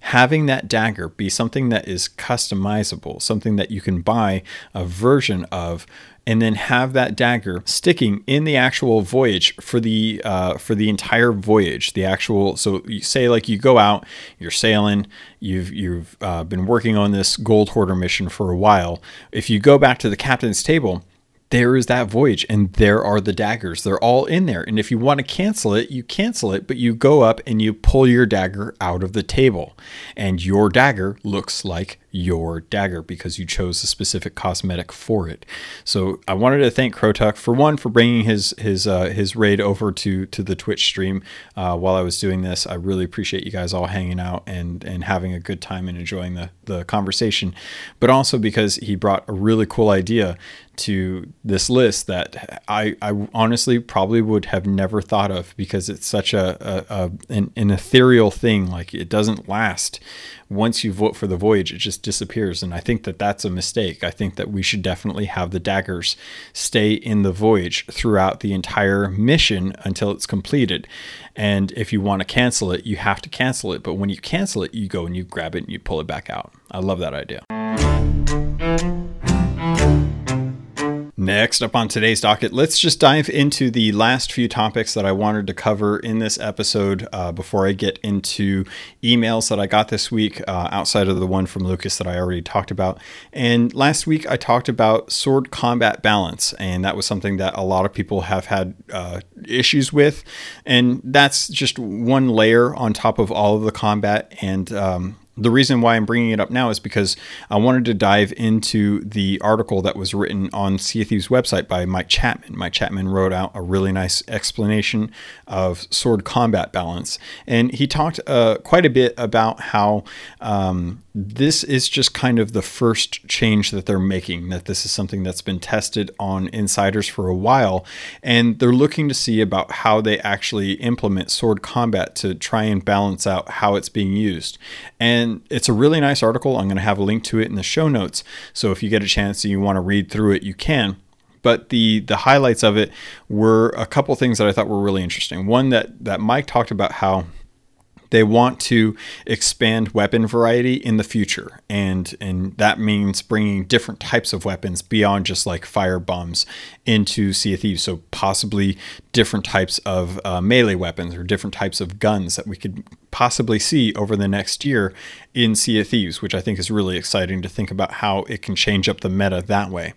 Having that dagger be something that is customizable, something that you can buy a version of, and then have that dagger sticking in the actual voyage for the entire voyage. The actual, so you say like you go out, you're sailing, you've been working on this gold hoarder mission for a while. If you go back to the captain's table, there is that voyage, and there are the daggers. They're all in there. And if you want to cancel it, you cancel it, but you go up and you pull your dagger out of the table. And your dagger looks like your dagger because you chose a specific cosmetic for it. So I wanted to thank Crowtuck for bringing his raid over to the Twitch stream while I was doing this. I really appreciate you guys all hanging out and having a good time and enjoying the conversation, but also because he brought a really cool idea to this list that I honestly probably would have never thought of, because it's such an ethereal thing. Like, it doesn't last. Once you vote for the voyage, it just disappears. And I think that that's a mistake. I think that we should definitely have the daggers stay in the voyage throughout the entire mission until it's completed. And if you want to cancel it, you have to cancel it. But when you cancel it, you go and you grab it and you pull it back out. I love that idea. Next up on today's docket, let's just dive into the last few topics that I wanted to cover in this episode before I get into emails that I got this week, outside of the one from Lucas that I already talked about. And last week I talked about sword combat balance, and that was something that a lot of people have had issues with. And that's just one layer on top of all of the combat. And the reason why I'm bringing it up now is because I wanted to dive into the article that was written on Sea of Thieves website by Mike Chapman. Mike Chapman wrote out a really nice explanation of sword combat balance. And he talked quite a bit about how this is just kind of the first change that they're making, that this is something that's been tested on insiders for a while. And they're looking to see about how they actually implement sword combat to try and balance out how it's being used. And it's a really nice article. I'm going to have a link to it in the show notes, so if you get a chance and you want to read through it, you can. But the highlights of it were a couple things that I thought were really interesting. One, that Mike talked about how They want to expand weapon variety in the future, and that means bringing different types of weapons beyond just like fire bombs into Sea of Thieves. So possibly different types of melee weapons or different types of guns that we could possibly see over the next year in Sea of Thieves, which I think is really exciting to think about how it can change up the meta that way.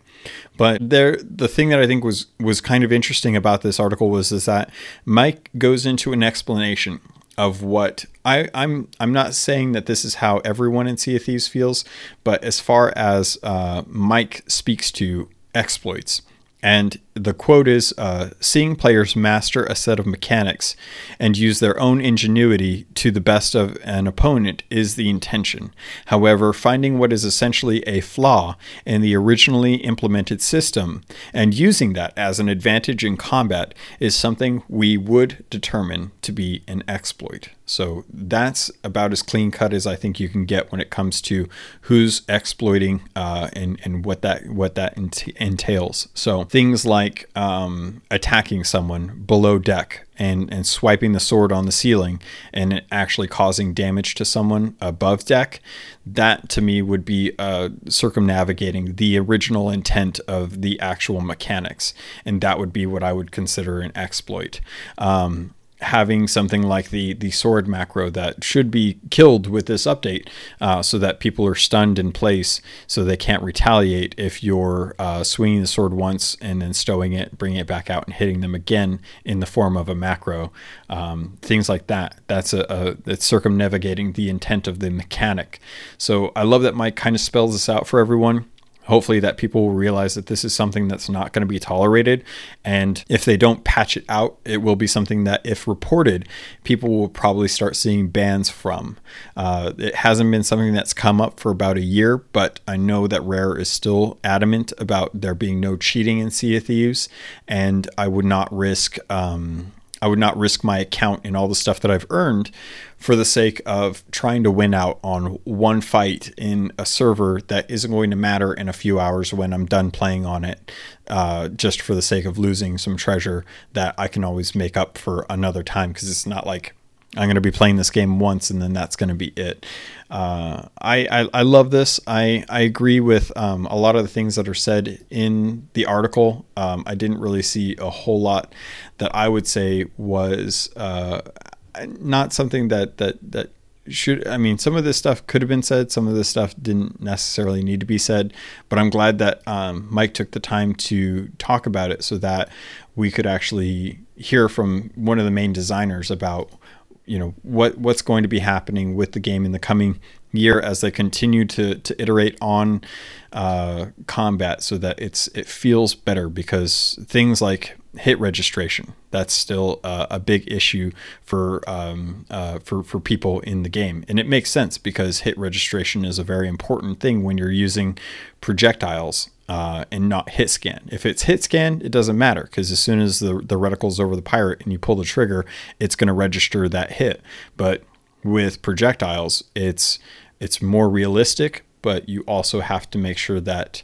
But the thing that I think was kind of interesting about this article is that Mike goes into an explanation of what I'm not saying that this is how everyone in Sea of Thieves feels, but as far as Mike speaks to exploits. And the quote is, seeing players master a set of mechanics and use their own ingenuity to the best of an opponent is the intention. However, finding what is essentially a flaw in the originally implemented system and using that as an advantage in combat is something we would determine to be an exploit. So that's about as clean cut as I think you can get when it comes to who's exploiting and what that entails. So things like attacking someone below deck and swiping the sword on the ceiling and it actually causing damage to someone above deck, that to me would be circumnavigating the original intent of the actual mechanics. And that would be what I would consider an exploit. Having something like the sword macro that should be killed with this update so that people are stunned in place so they can't retaliate if you're swinging the sword once and then stowing it, bringing it back out and hitting them again in the form of a macro. Things like that. That's it's circumnavigating the intent of the mechanic. So I love that Mike kind of spells this out for everyone. Hopefully that people will realize that this is something that's not going to be tolerated. And if they don't patch it out, it will be something that if reported, people will probably start seeing bans from. It hasn't been something that's come up for about a year, but I know that Rare is still adamant about there being no cheating in Sea of Thieves. And I would not risk my account and all the stuff that I've earned for the sake of trying to win out on one fight in a server that isn't going to matter in a few hours when I'm done playing on it, just for the sake of losing some treasure that I can always make up for another time, because it's not like I'm going to be playing this game once and then that's going to be it. I love this. I agree with a lot of the things that are said in the article. I didn't really see a whole lot that I would say was not something that should. I mean, some of this stuff could have been said. Some of this stuff didn't necessarily need to be said. But I'm glad that Mike took the time to talk about it so that we could actually hear from one of the main designers about what's going to be happening with the game in the coming year as they continue to iterate on combat so that it feels better, because things like hit registration, that's still a big issue for people in the game. And it makes sense because hit registration is a very important thing when you're using projectiles and not hit scan. If it's hit scan, it doesn't matter, because as soon as the reticle's over the pirate and you pull the trigger, it's going to register that hit. But with projectiles, it's more realistic, but you also have to make sure that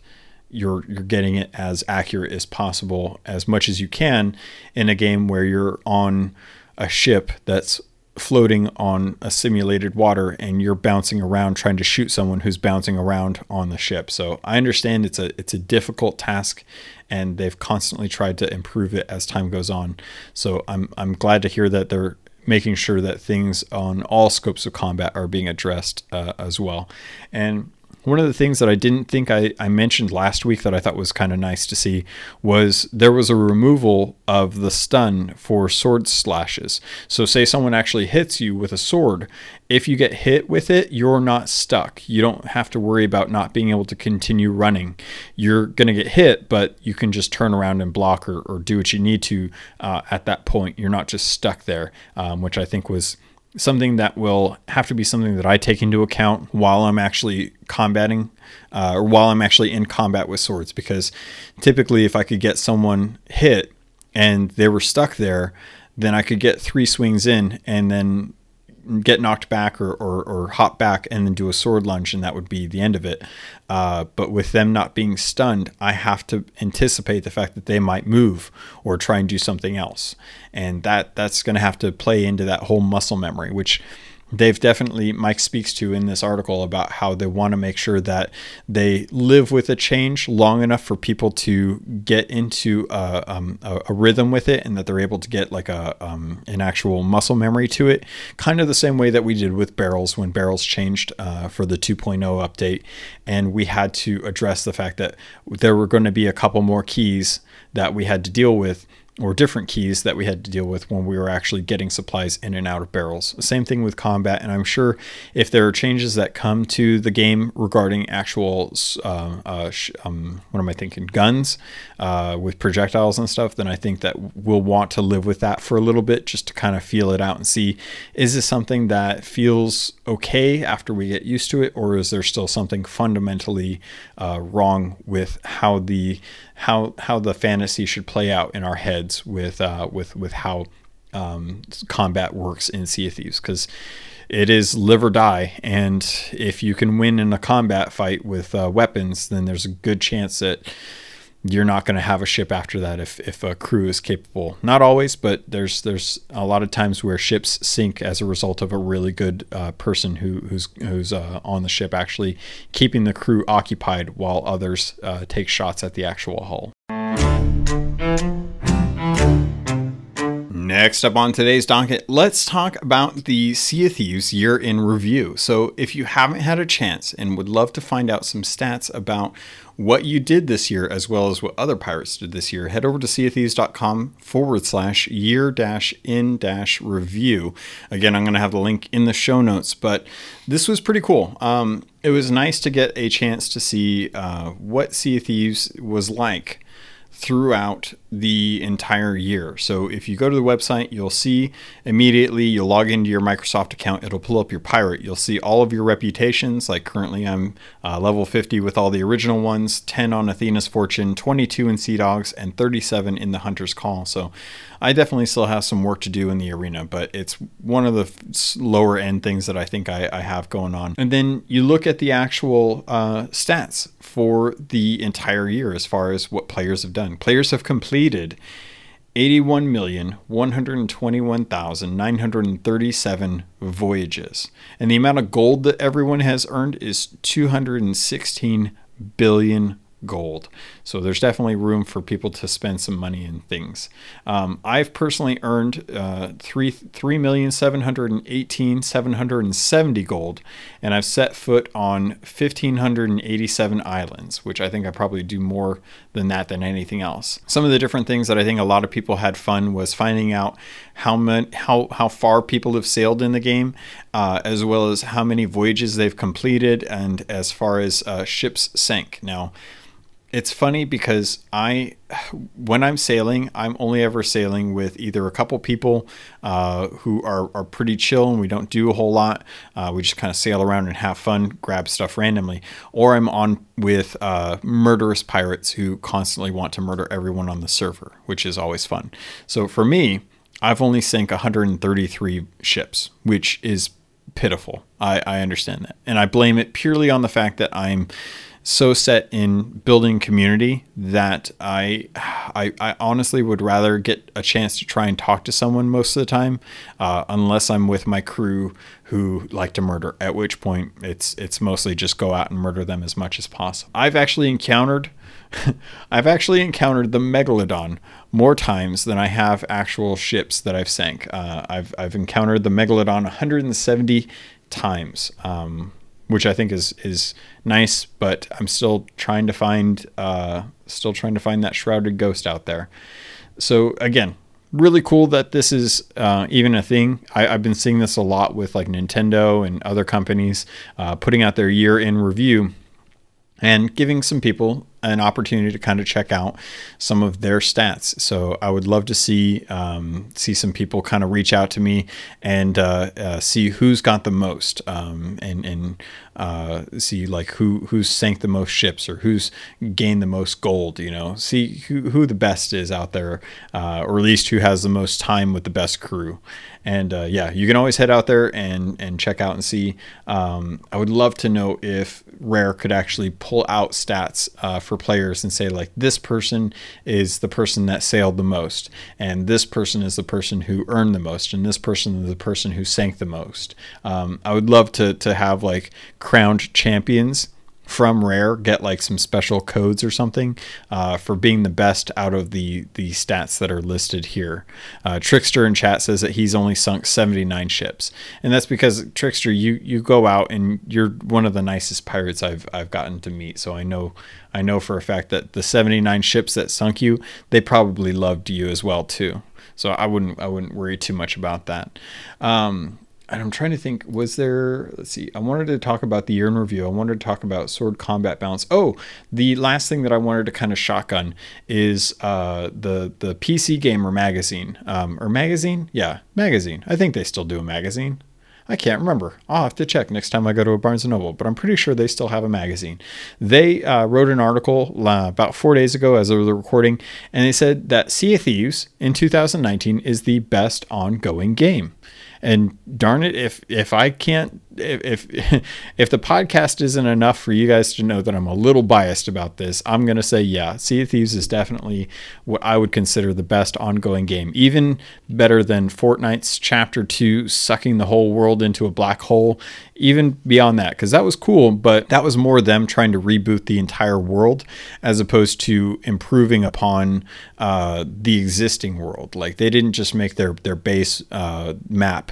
you're getting it as accurate as possible, as much as you can, in a game where you're on a ship that's floating on a simulated water and you're bouncing around trying to shoot someone who's bouncing around on the ship. So I understand it's a difficult task, and they've constantly tried to improve it as time goes on. So I'm glad to hear that they're making sure that things on all scopes of combat are being addressed as well. And one of the things that I didn't think I mentioned last week that I thought was kind of nice to see was there was a removal of the stun for sword slashes. So say someone actually hits you with a sword. If you get hit with it, you're not stuck. You don't have to worry about not being able to continue running. You're going to get hit, but you can just turn around and block or do what you need to at that point. You're not just stuck there, which I think was something that will have to be something that I take into account while I'm actually combating or while I'm actually in combat with swords, because typically if I could get someone hit and they were stuck there, then I could get 3 swings in and then get knocked back or hop back and then do a sword lunge, and that would be the end of it. But with them not being stunned, I have to anticipate the fact that they might move or try and do something else. And that's going to have to play into that whole muscle memory, which they've definitely, Mike speaks to in this article about how they want to make sure that they live with a change long enough for people to get into a rhythm with it, and that they're able to get like an actual muscle memory to it, kind of the same way that we did with barrels when barrels changed for the 2.0 update. And we had to address the fact that there were going to be a couple more keys that we had to deal with, or different keys that we had to deal with when we were actually getting supplies in and out of barrels. Same thing with combat. And I'm sure if there are changes that come to the game regarding actual, guns with projectiles and stuff, then I think that we'll want to live with that for a little bit, just to kind of feel it out and see, is this something that feels okay after we get used to it? Or is there still something fundamentally wrong with how the fantasy should play out in our heads with how combat works in Sea of Thieves? Because it is live or die, and if you can win in a combat fight with weapons, then there's a good chance that you're not going to have a ship after that if a crew is capable. Not always, but there's a lot of times where ships sink as a result of a really good person who's on the ship actually keeping the crew occupied while others take shots at the actual hull. Next up on today's docket, let's talk about the Sea of Thieves year in review. So if you haven't had a chance and would love to find out some stats about what you did this year, as well as what other pirates did this year, head over to seaofthieves.com/year-in-review. Again, I'm going to have the link in the show notes, but this was pretty cool. It was nice to get a chance to see what Sea of Thieves was like throughout the entire year. So if you go to the website, you'll see immediately, you'll log into your Microsoft account, it'll pull up your pirate. You'll see all of your reputations. Like currently I'm level 50 with all the original ones, 10 on Athena's Fortune, 22 in Sea Dogs, and 37 in the Hunter's Call. So I definitely still have some work to do in the arena, but it's one of the lower end things that I think I have going on. And then you look at the actual stats for the entire year as far as what players have done. Players have completed 81,121,937 voyages. And the amount of gold that everyone has earned is 216 billion gold. So there's definitely room for people to spend some money in things. I've personally earned 3,718,770 gold, and I've set foot on 1,587 islands, which I think I probably do more than that than anything else. Some of the different things that I think a lot of people had fun was finding out how far people have sailed in the game, as well as how many voyages they've completed, and as far as ships sank. Now, it's funny because when I'm sailing, I'm only ever sailing with either a couple people who are pretty chill and we don't do a whole lot. We just kind of sail around and have fun, grab stuff randomly. Or I'm on with murderous pirates who constantly want to murder everyone on the server, which is always fun. So for me, I've only sank 133 ships, which is pitiful. I understand that. And I blame it purely on the fact that I'm so set in building community that I honestly would rather get a chance to try and talk to someone most of the time, unless I'm with my crew who like to murder, at which point it's mostly just go out and murder them as much as possible. I've actually encountered the Megalodon more times than I have actual ships that I've sank. I've encountered the Megalodon 170 times, which I think is nice, but I'm still trying to find that shrouded ghost out there. So again, really cool that this is even a thing. I've been seeing this a lot with like Nintendo and other companies putting out their year in review and giving some people an opportunity to kind of check out some of their stats. So I would love to see some people kind of reach out to me and see who's got the most, and see like who's sank the most ships or who's gained the most gold. You know, see who the best is out there, or at least who has the most time with the best crew. And yeah, you can always head out there and check out and see. I would love to know if Rare could actually pull out stats for for players and say, like, this person is the person that sailed the most, and this person is the person who earned the most, and this person is the person who sank the most. I would love to have, like, crowned champions from Rare get, like, some special codes or something for being the best out of the stats that are listed here. Trickster in chat says that he's only sunk 79 ships, and that's because, Trickster, you go out and you're one of the nicest pirates I've gotten to meet, so I know for a fact that the 79 ships that sunk you, they probably loved you as well too, so I wouldn't worry too much about that. And I'm trying to think, was there, let's see, I wanted to talk about the year in review. I wanted to talk about sword combat balance. Oh, the last thing that I wanted to kind of shotgun is the PC Gamer magazine. Magazine. I think they still do a magazine. I can't remember. I'll have to check next time I go to a Barnes & Noble, but I'm pretty sure they still have a magazine. They wrote an article about 4 days ago as of the recording, and they said that Sea of Thieves in 2019 is the best ongoing game. And darn it, if the podcast isn't enough for you guys to know that I'm a little biased about this, I'm going to say, yeah, Sea of Thieves is definitely what I would consider the best ongoing game, even better than Fortnite's Chapter 2 sucking the whole world into a black hole, even beyond that, because that was cool, but that was more them trying to reboot the entire world as opposed to improving upon the existing world. Like, they didn't just make their base map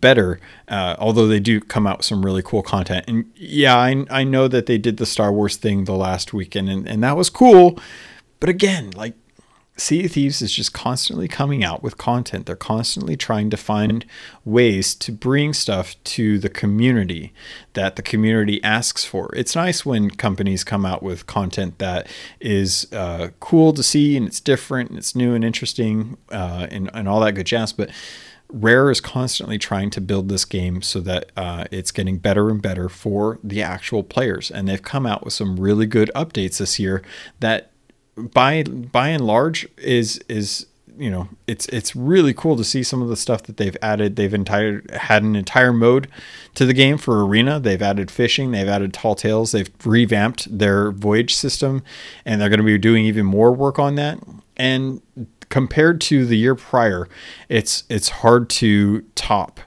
better, although they do come out with some really cool content. And yeah, I know that they did the Star Wars thing the last weekend, and that was cool, but again, like, Sea of Thieves is just constantly coming out with content. They're constantly trying to find ways to bring stuff to the community that the community asks for. It's nice when companies come out with content that is cool to see, and it's different, and it's new and interesting, and all that good jazz, but Rare is constantly trying to build this game so that it's getting better and better for the actual players. And they've come out with some really good updates this year that by and large is, you know, it's really cool to see some of the stuff that they've added. They've had an entire mode to the game for Arena. They've added fishing. They've added Tall Tales. They've revamped their voyage system, and they're going to be doing even more work on that. And compared to the year prior, it's hard to top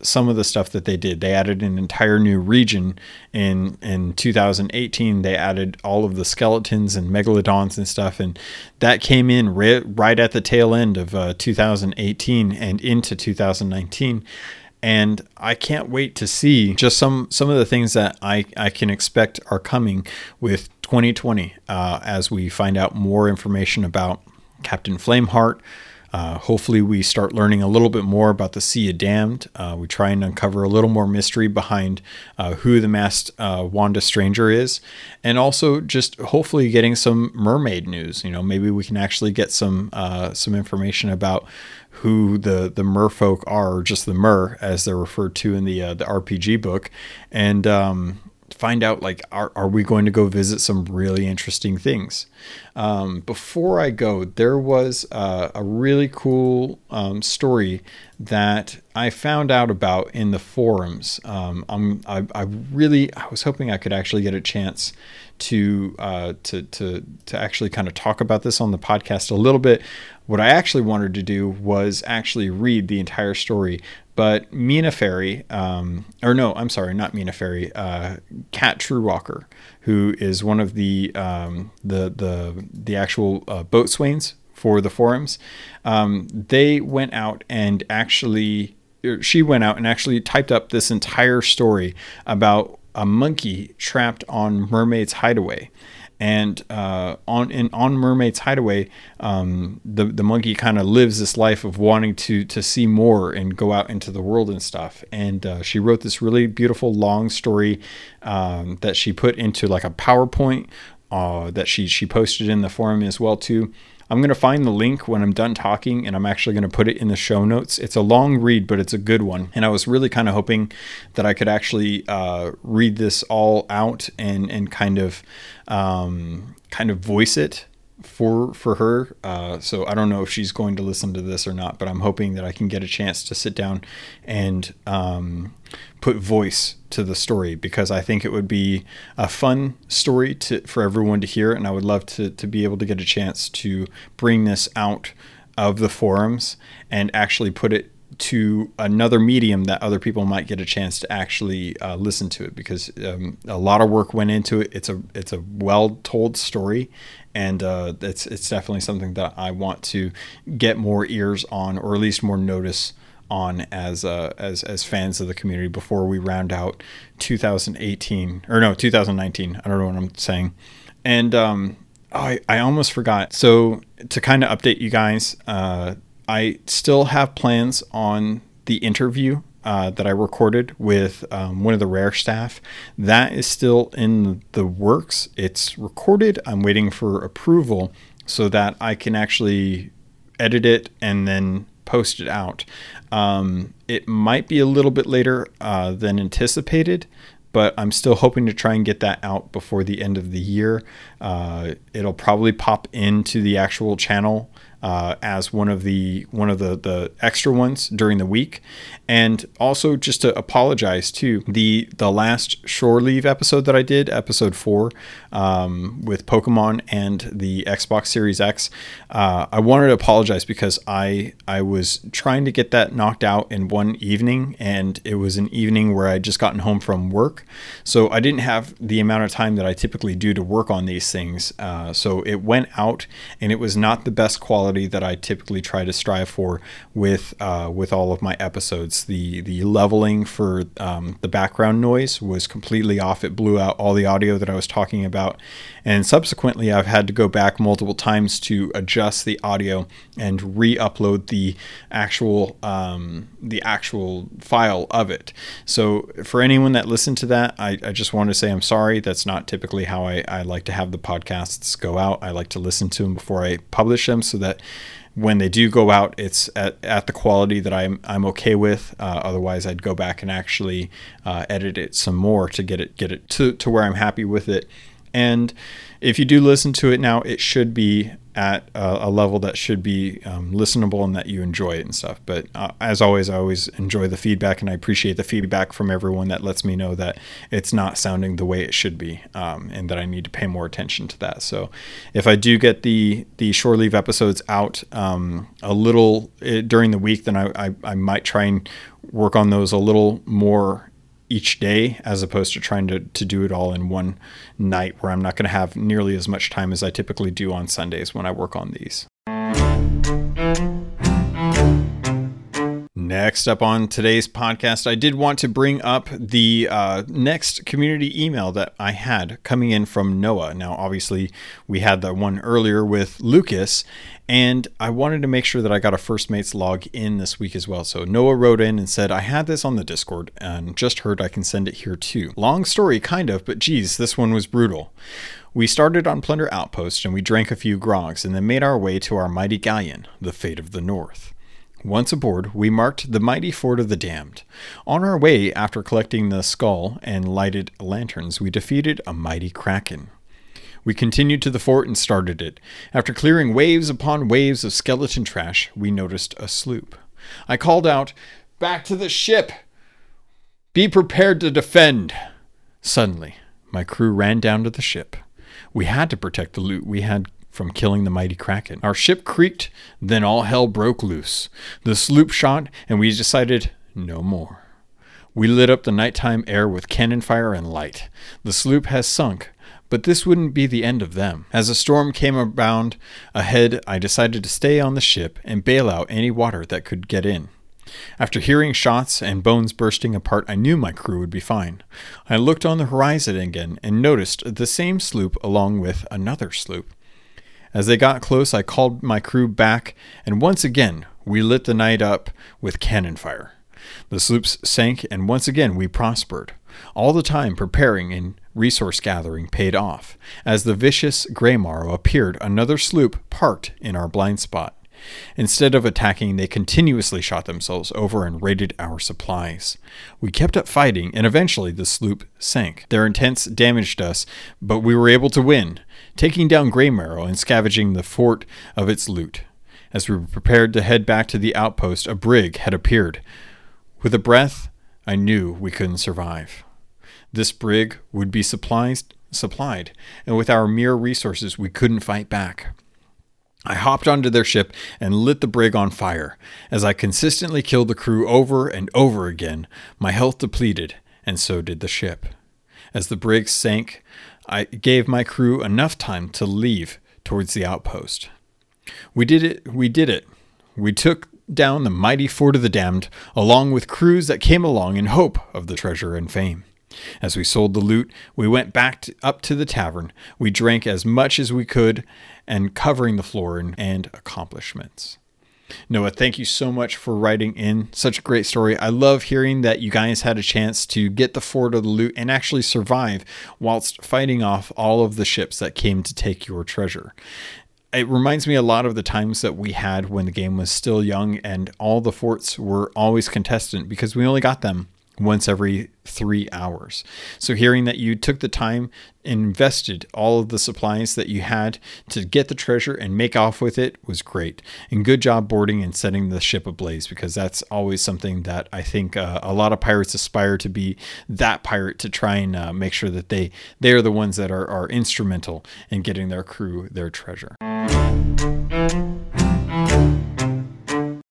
some of the stuff that they did. They added an entire new region in 2018. They added all of the skeletons and megalodons and stuff, and that came in right at the tail end of 2018 and into 2019. And I can't wait to see just some of the things that I can expect are coming with 2020 as we find out more information about Captain Flameheart. Hopefully we start learning a little bit more about the Sea of Damned. We try and uncover a little more mystery behind who the masked Wanda Stranger is. And also just hopefully getting some mermaid news. You know, maybe we can actually get some information about who the merfolk are, or just the mer as they're referred to in the RPG book. And find out, like, are we going to go visit some really interesting things? Before I go, there was a really cool story that I found out about in the forums. I was hoping I could actually get a chance to actually kind of talk about this on the podcast a little bit. What I actually wanted to do was actually read the entire story, but Mina Ferry, Kat Truewalker, who is one of the actual boatswains for the forums, she went out and actually typed up this entire story about a monkey trapped on Mermaid's Hideaway. And on Mermaid's Hideaway, the monkey kind of lives this life of wanting to see more and go out into the world and stuff. And she wrote this really beautiful long story that she put into, like, a PowerPoint that she posted in the forum as well too. I'm going to find the link when I'm done talking, and I'm actually going to put it in the show notes. It's a long read, but it's a good one. And I was really kind of hoping that I could actually read this all out and kind of voice it for her. So I don't know if she's going to listen to this or not, but I'm hoping that I can get a chance to sit down and put voice to the story, because I think it would be a fun story for everyone to hear. And I would love to be able to get a chance to bring this out of the forums and actually put it to another medium that other people might get a chance to actually listen to it, because a lot of work went into it. It's a well told story, and it's definitely something that I want to get more ears on, or at least more notice on, as fans of the community before we round out 2019. I don't know what I'm saying. And I almost forgot. So to kind of update you guys, I still have plans on the interview that I recorded with one of the Rare staff. That is still in the works. It's recorded. I'm waiting for approval so that I can actually edit it and then post it out. It might be a little bit later than anticipated, but I'm still hoping to try and get that out before the end of the year. It'll probably pop into the actual channel as one of the extra ones during the week. And also, just to apologize too, the last Shore Leave episode that I did, episode 4, with Pokemon and the Xbox Series X, I wanted to apologize because I was trying to get that knocked out in one evening, and it was an evening where I had just gotten home from work, so I didn't have the amount of time that I typically do to work on these things, so it went out and it was not the best quality that I typically try to strive for with all of my episodes. The leveling for the background noise was completely off. It blew out all the audio that I was talking about, and subsequently I've had to go back multiple times to adjust the audio and re-upload the actual file of it. So for anyone that listened to that, I just want to say I'm sorry. That's not typically how I like to have the podcasts go out. I like to listen to them before I publish them, so that when they do go out, it's at the quality that I'm okay with. Otherwise, I'd go back and actually edit it some more to get it to where I'm happy with it. And if you do listen to it now, it should be at a level that should be listenable and that you enjoy it and stuff. But as always, I always enjoy the feedback, and I appreciate the feedback from everyone that lets me know that it's not sounding the way it should be, and that I need to pay more attention to that. So if I do get the Shore Leave episodes out a little during the week, then I might try and work on those a little more each day, as opposed to trying to do it all in one night, where I'm not going to have nearly as much time as I typically do on Sundays when I work on these. Next up on today's podcast, I did want to bring up the next community email that I had coming in from Noah. Now, obviously, we had that one earlier with Lucas, and I wanted to make sure that I got a first mate's log in this week as well. So Noah wrote in and said, I had this on the Discord and just heard I can send it here too. Long story, kind of, but geez, this one was brutal. We started on Plunder Outpost and we drank a few grogs and then made our way to our mighty galleon, the Fate of the North. Once aboard, we marked the mighty Fort of the Damned. On our way, after collecting the skull and lighted lanterns, we defeated a mighty Kraken. We continued to the fort and started it. After clearing waves upon waves of skeleton trash, we noticed a sloop. I called out, "Back to the ship! Be prepared to defend!" Suddenly, my crew ran down to the ship. We had to protect the loot we had from killing the mighty Kraken. Our ship creaked, then all hell broke loose. The sloop shot, and we decided no more. We lit up the nighttime air with cannon fire and light. The sloop has sunk, but this wouldn't be the end of them. As a storm came around ahead, I decided to stay on the ship and bail out any water that could get in. After hearing shots and bones bursting apart, I knew my crew would be fine. I looked on the horizon again and noticed the same sloop along with another sloop. As they got close, I called my crew back, and once again, we lit the night up with cannon fire. The sloops sank, and once again, we prospered. All the time, preparing and resource gathering paid off. As the vicious Graymarrow appeared, another sloop parked in our blind spot. Instead of attacking, they continuously shot themselves over and raided our supplies. We kept up fighting, and eventually the sloop sank. Their intense damaged us, but we were able to win. taking down Graymarrow and scavenging the fort of its loot. As we were prepared to head back to the outpost, a brig had appeared. With a breath, I knew we couldn't survive. This brig would be supplied, and with our mere resources, we couldn't fight back. I hopped onto their ship and lit the brig on fire. As I consistently killed the crew over and over again, my health depleted, and so did the ship. As the brig sank, I gave my crew enough time to leave towards the outpost. We did it. We took down the mighty Fort of the Damned, along with crews that came along in hope of the treasure and fame. As we sold the loot, we went back up to the tavern. We drank as much as we could, and covering the floor and accomplishments. Noah, thank you so much for writing in. Such a great story. I love hearing that you guys had a chance to get the fort of the loot and actually survive whilst fighting off all of the ships that came to take your treasure. It reminds me a lot of the times that we had when the game was still young and all the forts were always contested because we only got them once every 3 hours. So hearing that you took the time, invested all of the supplies that you had to get the treasure and make off with it was great. And good job boarding and setting the ship ablaze, because that's always something that I think a lot of pirates aspire to be, that pirate to try and make sure that they are the ones that are instrumental in getting their crew their treasure.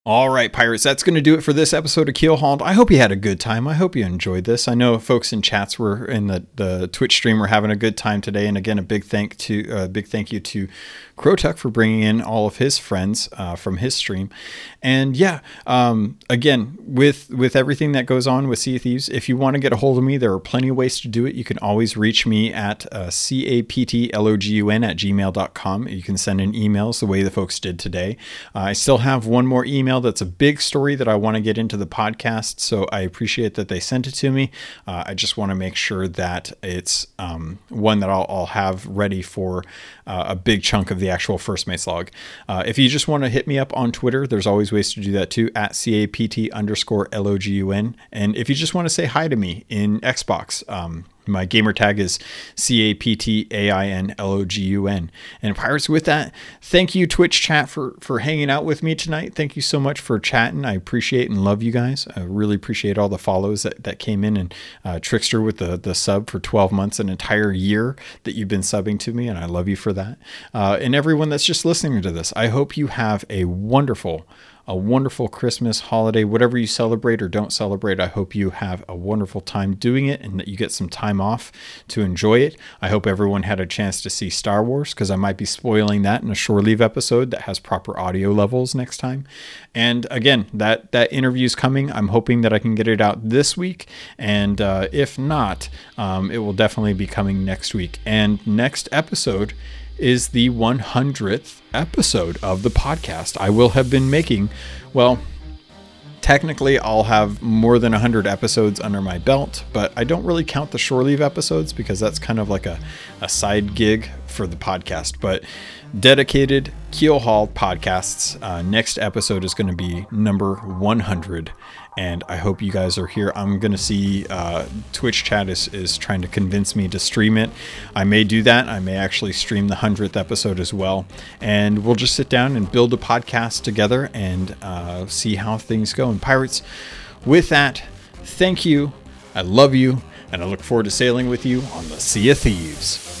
All right, pirates, that's going to do it for this episode of Keelhauled. I hope you had a good time. I hope you enjoyed this. I know folks in chats were in the Twitch stream were having a good time today. And again, a big thank you to Crowtuck for bringing in all of his friends from his stream. And yeah, again, with everything that goes on with Sea of Thieves, if you want to get a hold of me, there are plenty of ways to do it. You can always reach me at captlogun@gmail.com. You can send in emails the way the folks did today. I still have one more email. That's a big story that I want to get into the podcast, so I appreciate that they sent it to me. I just want to make sure that it's one that I'll have ready for a big chunk of the actual First Mate's Log. If you just want to hit me up on Twitter, there's always ways to do that too, at @capt_logun. And if you just want to say hi to me in Xbox, my gamer tag is CAPTAINLOGUN. And pirates, with that, thank you, Twitch chat, for hanging out with me tonight. Thank you so much for chatting. I appreciate and love you guys. I really appreciate all the follows that came in, and Trickster with the sub for 12 months, an entire year that you've been subbing to me, and I love you for that. And everyone that's just listening to this, I hope you have a wonderful Christmas holiday, whatever you celebrate or don't celebrate. I hope you have a wonderful time doing it and that you get some time off to enjoy it. I hope everyone had a chance to see Star Wars, because I might be spoiling that in a Shore Leave episode that has proper audio levels next time. And again, that interview's coming. I'm hoping that I can get it out this week. And if not, it will definitely be coming next week. And next episode is the 100th episode of the podcast. I will have been making, well, technically I'll have more than 100 episodes under my belt, but I don't really count the Shore Leave episodes because that's kind of like a side gig for the podcast. But dedicated Keelhauled podcasts, next episode is going to be number 100. And I hope you guys are here. I'm going to see Twitch chat is trying to convince me to stream it. I may do that. I may actually stream the 100th episode as well. And we'll just sit down and build a podcast together and see how things go. And pirates, with that, thank you. I love you. And I look forward to sailing with you on the Sea of Thieves.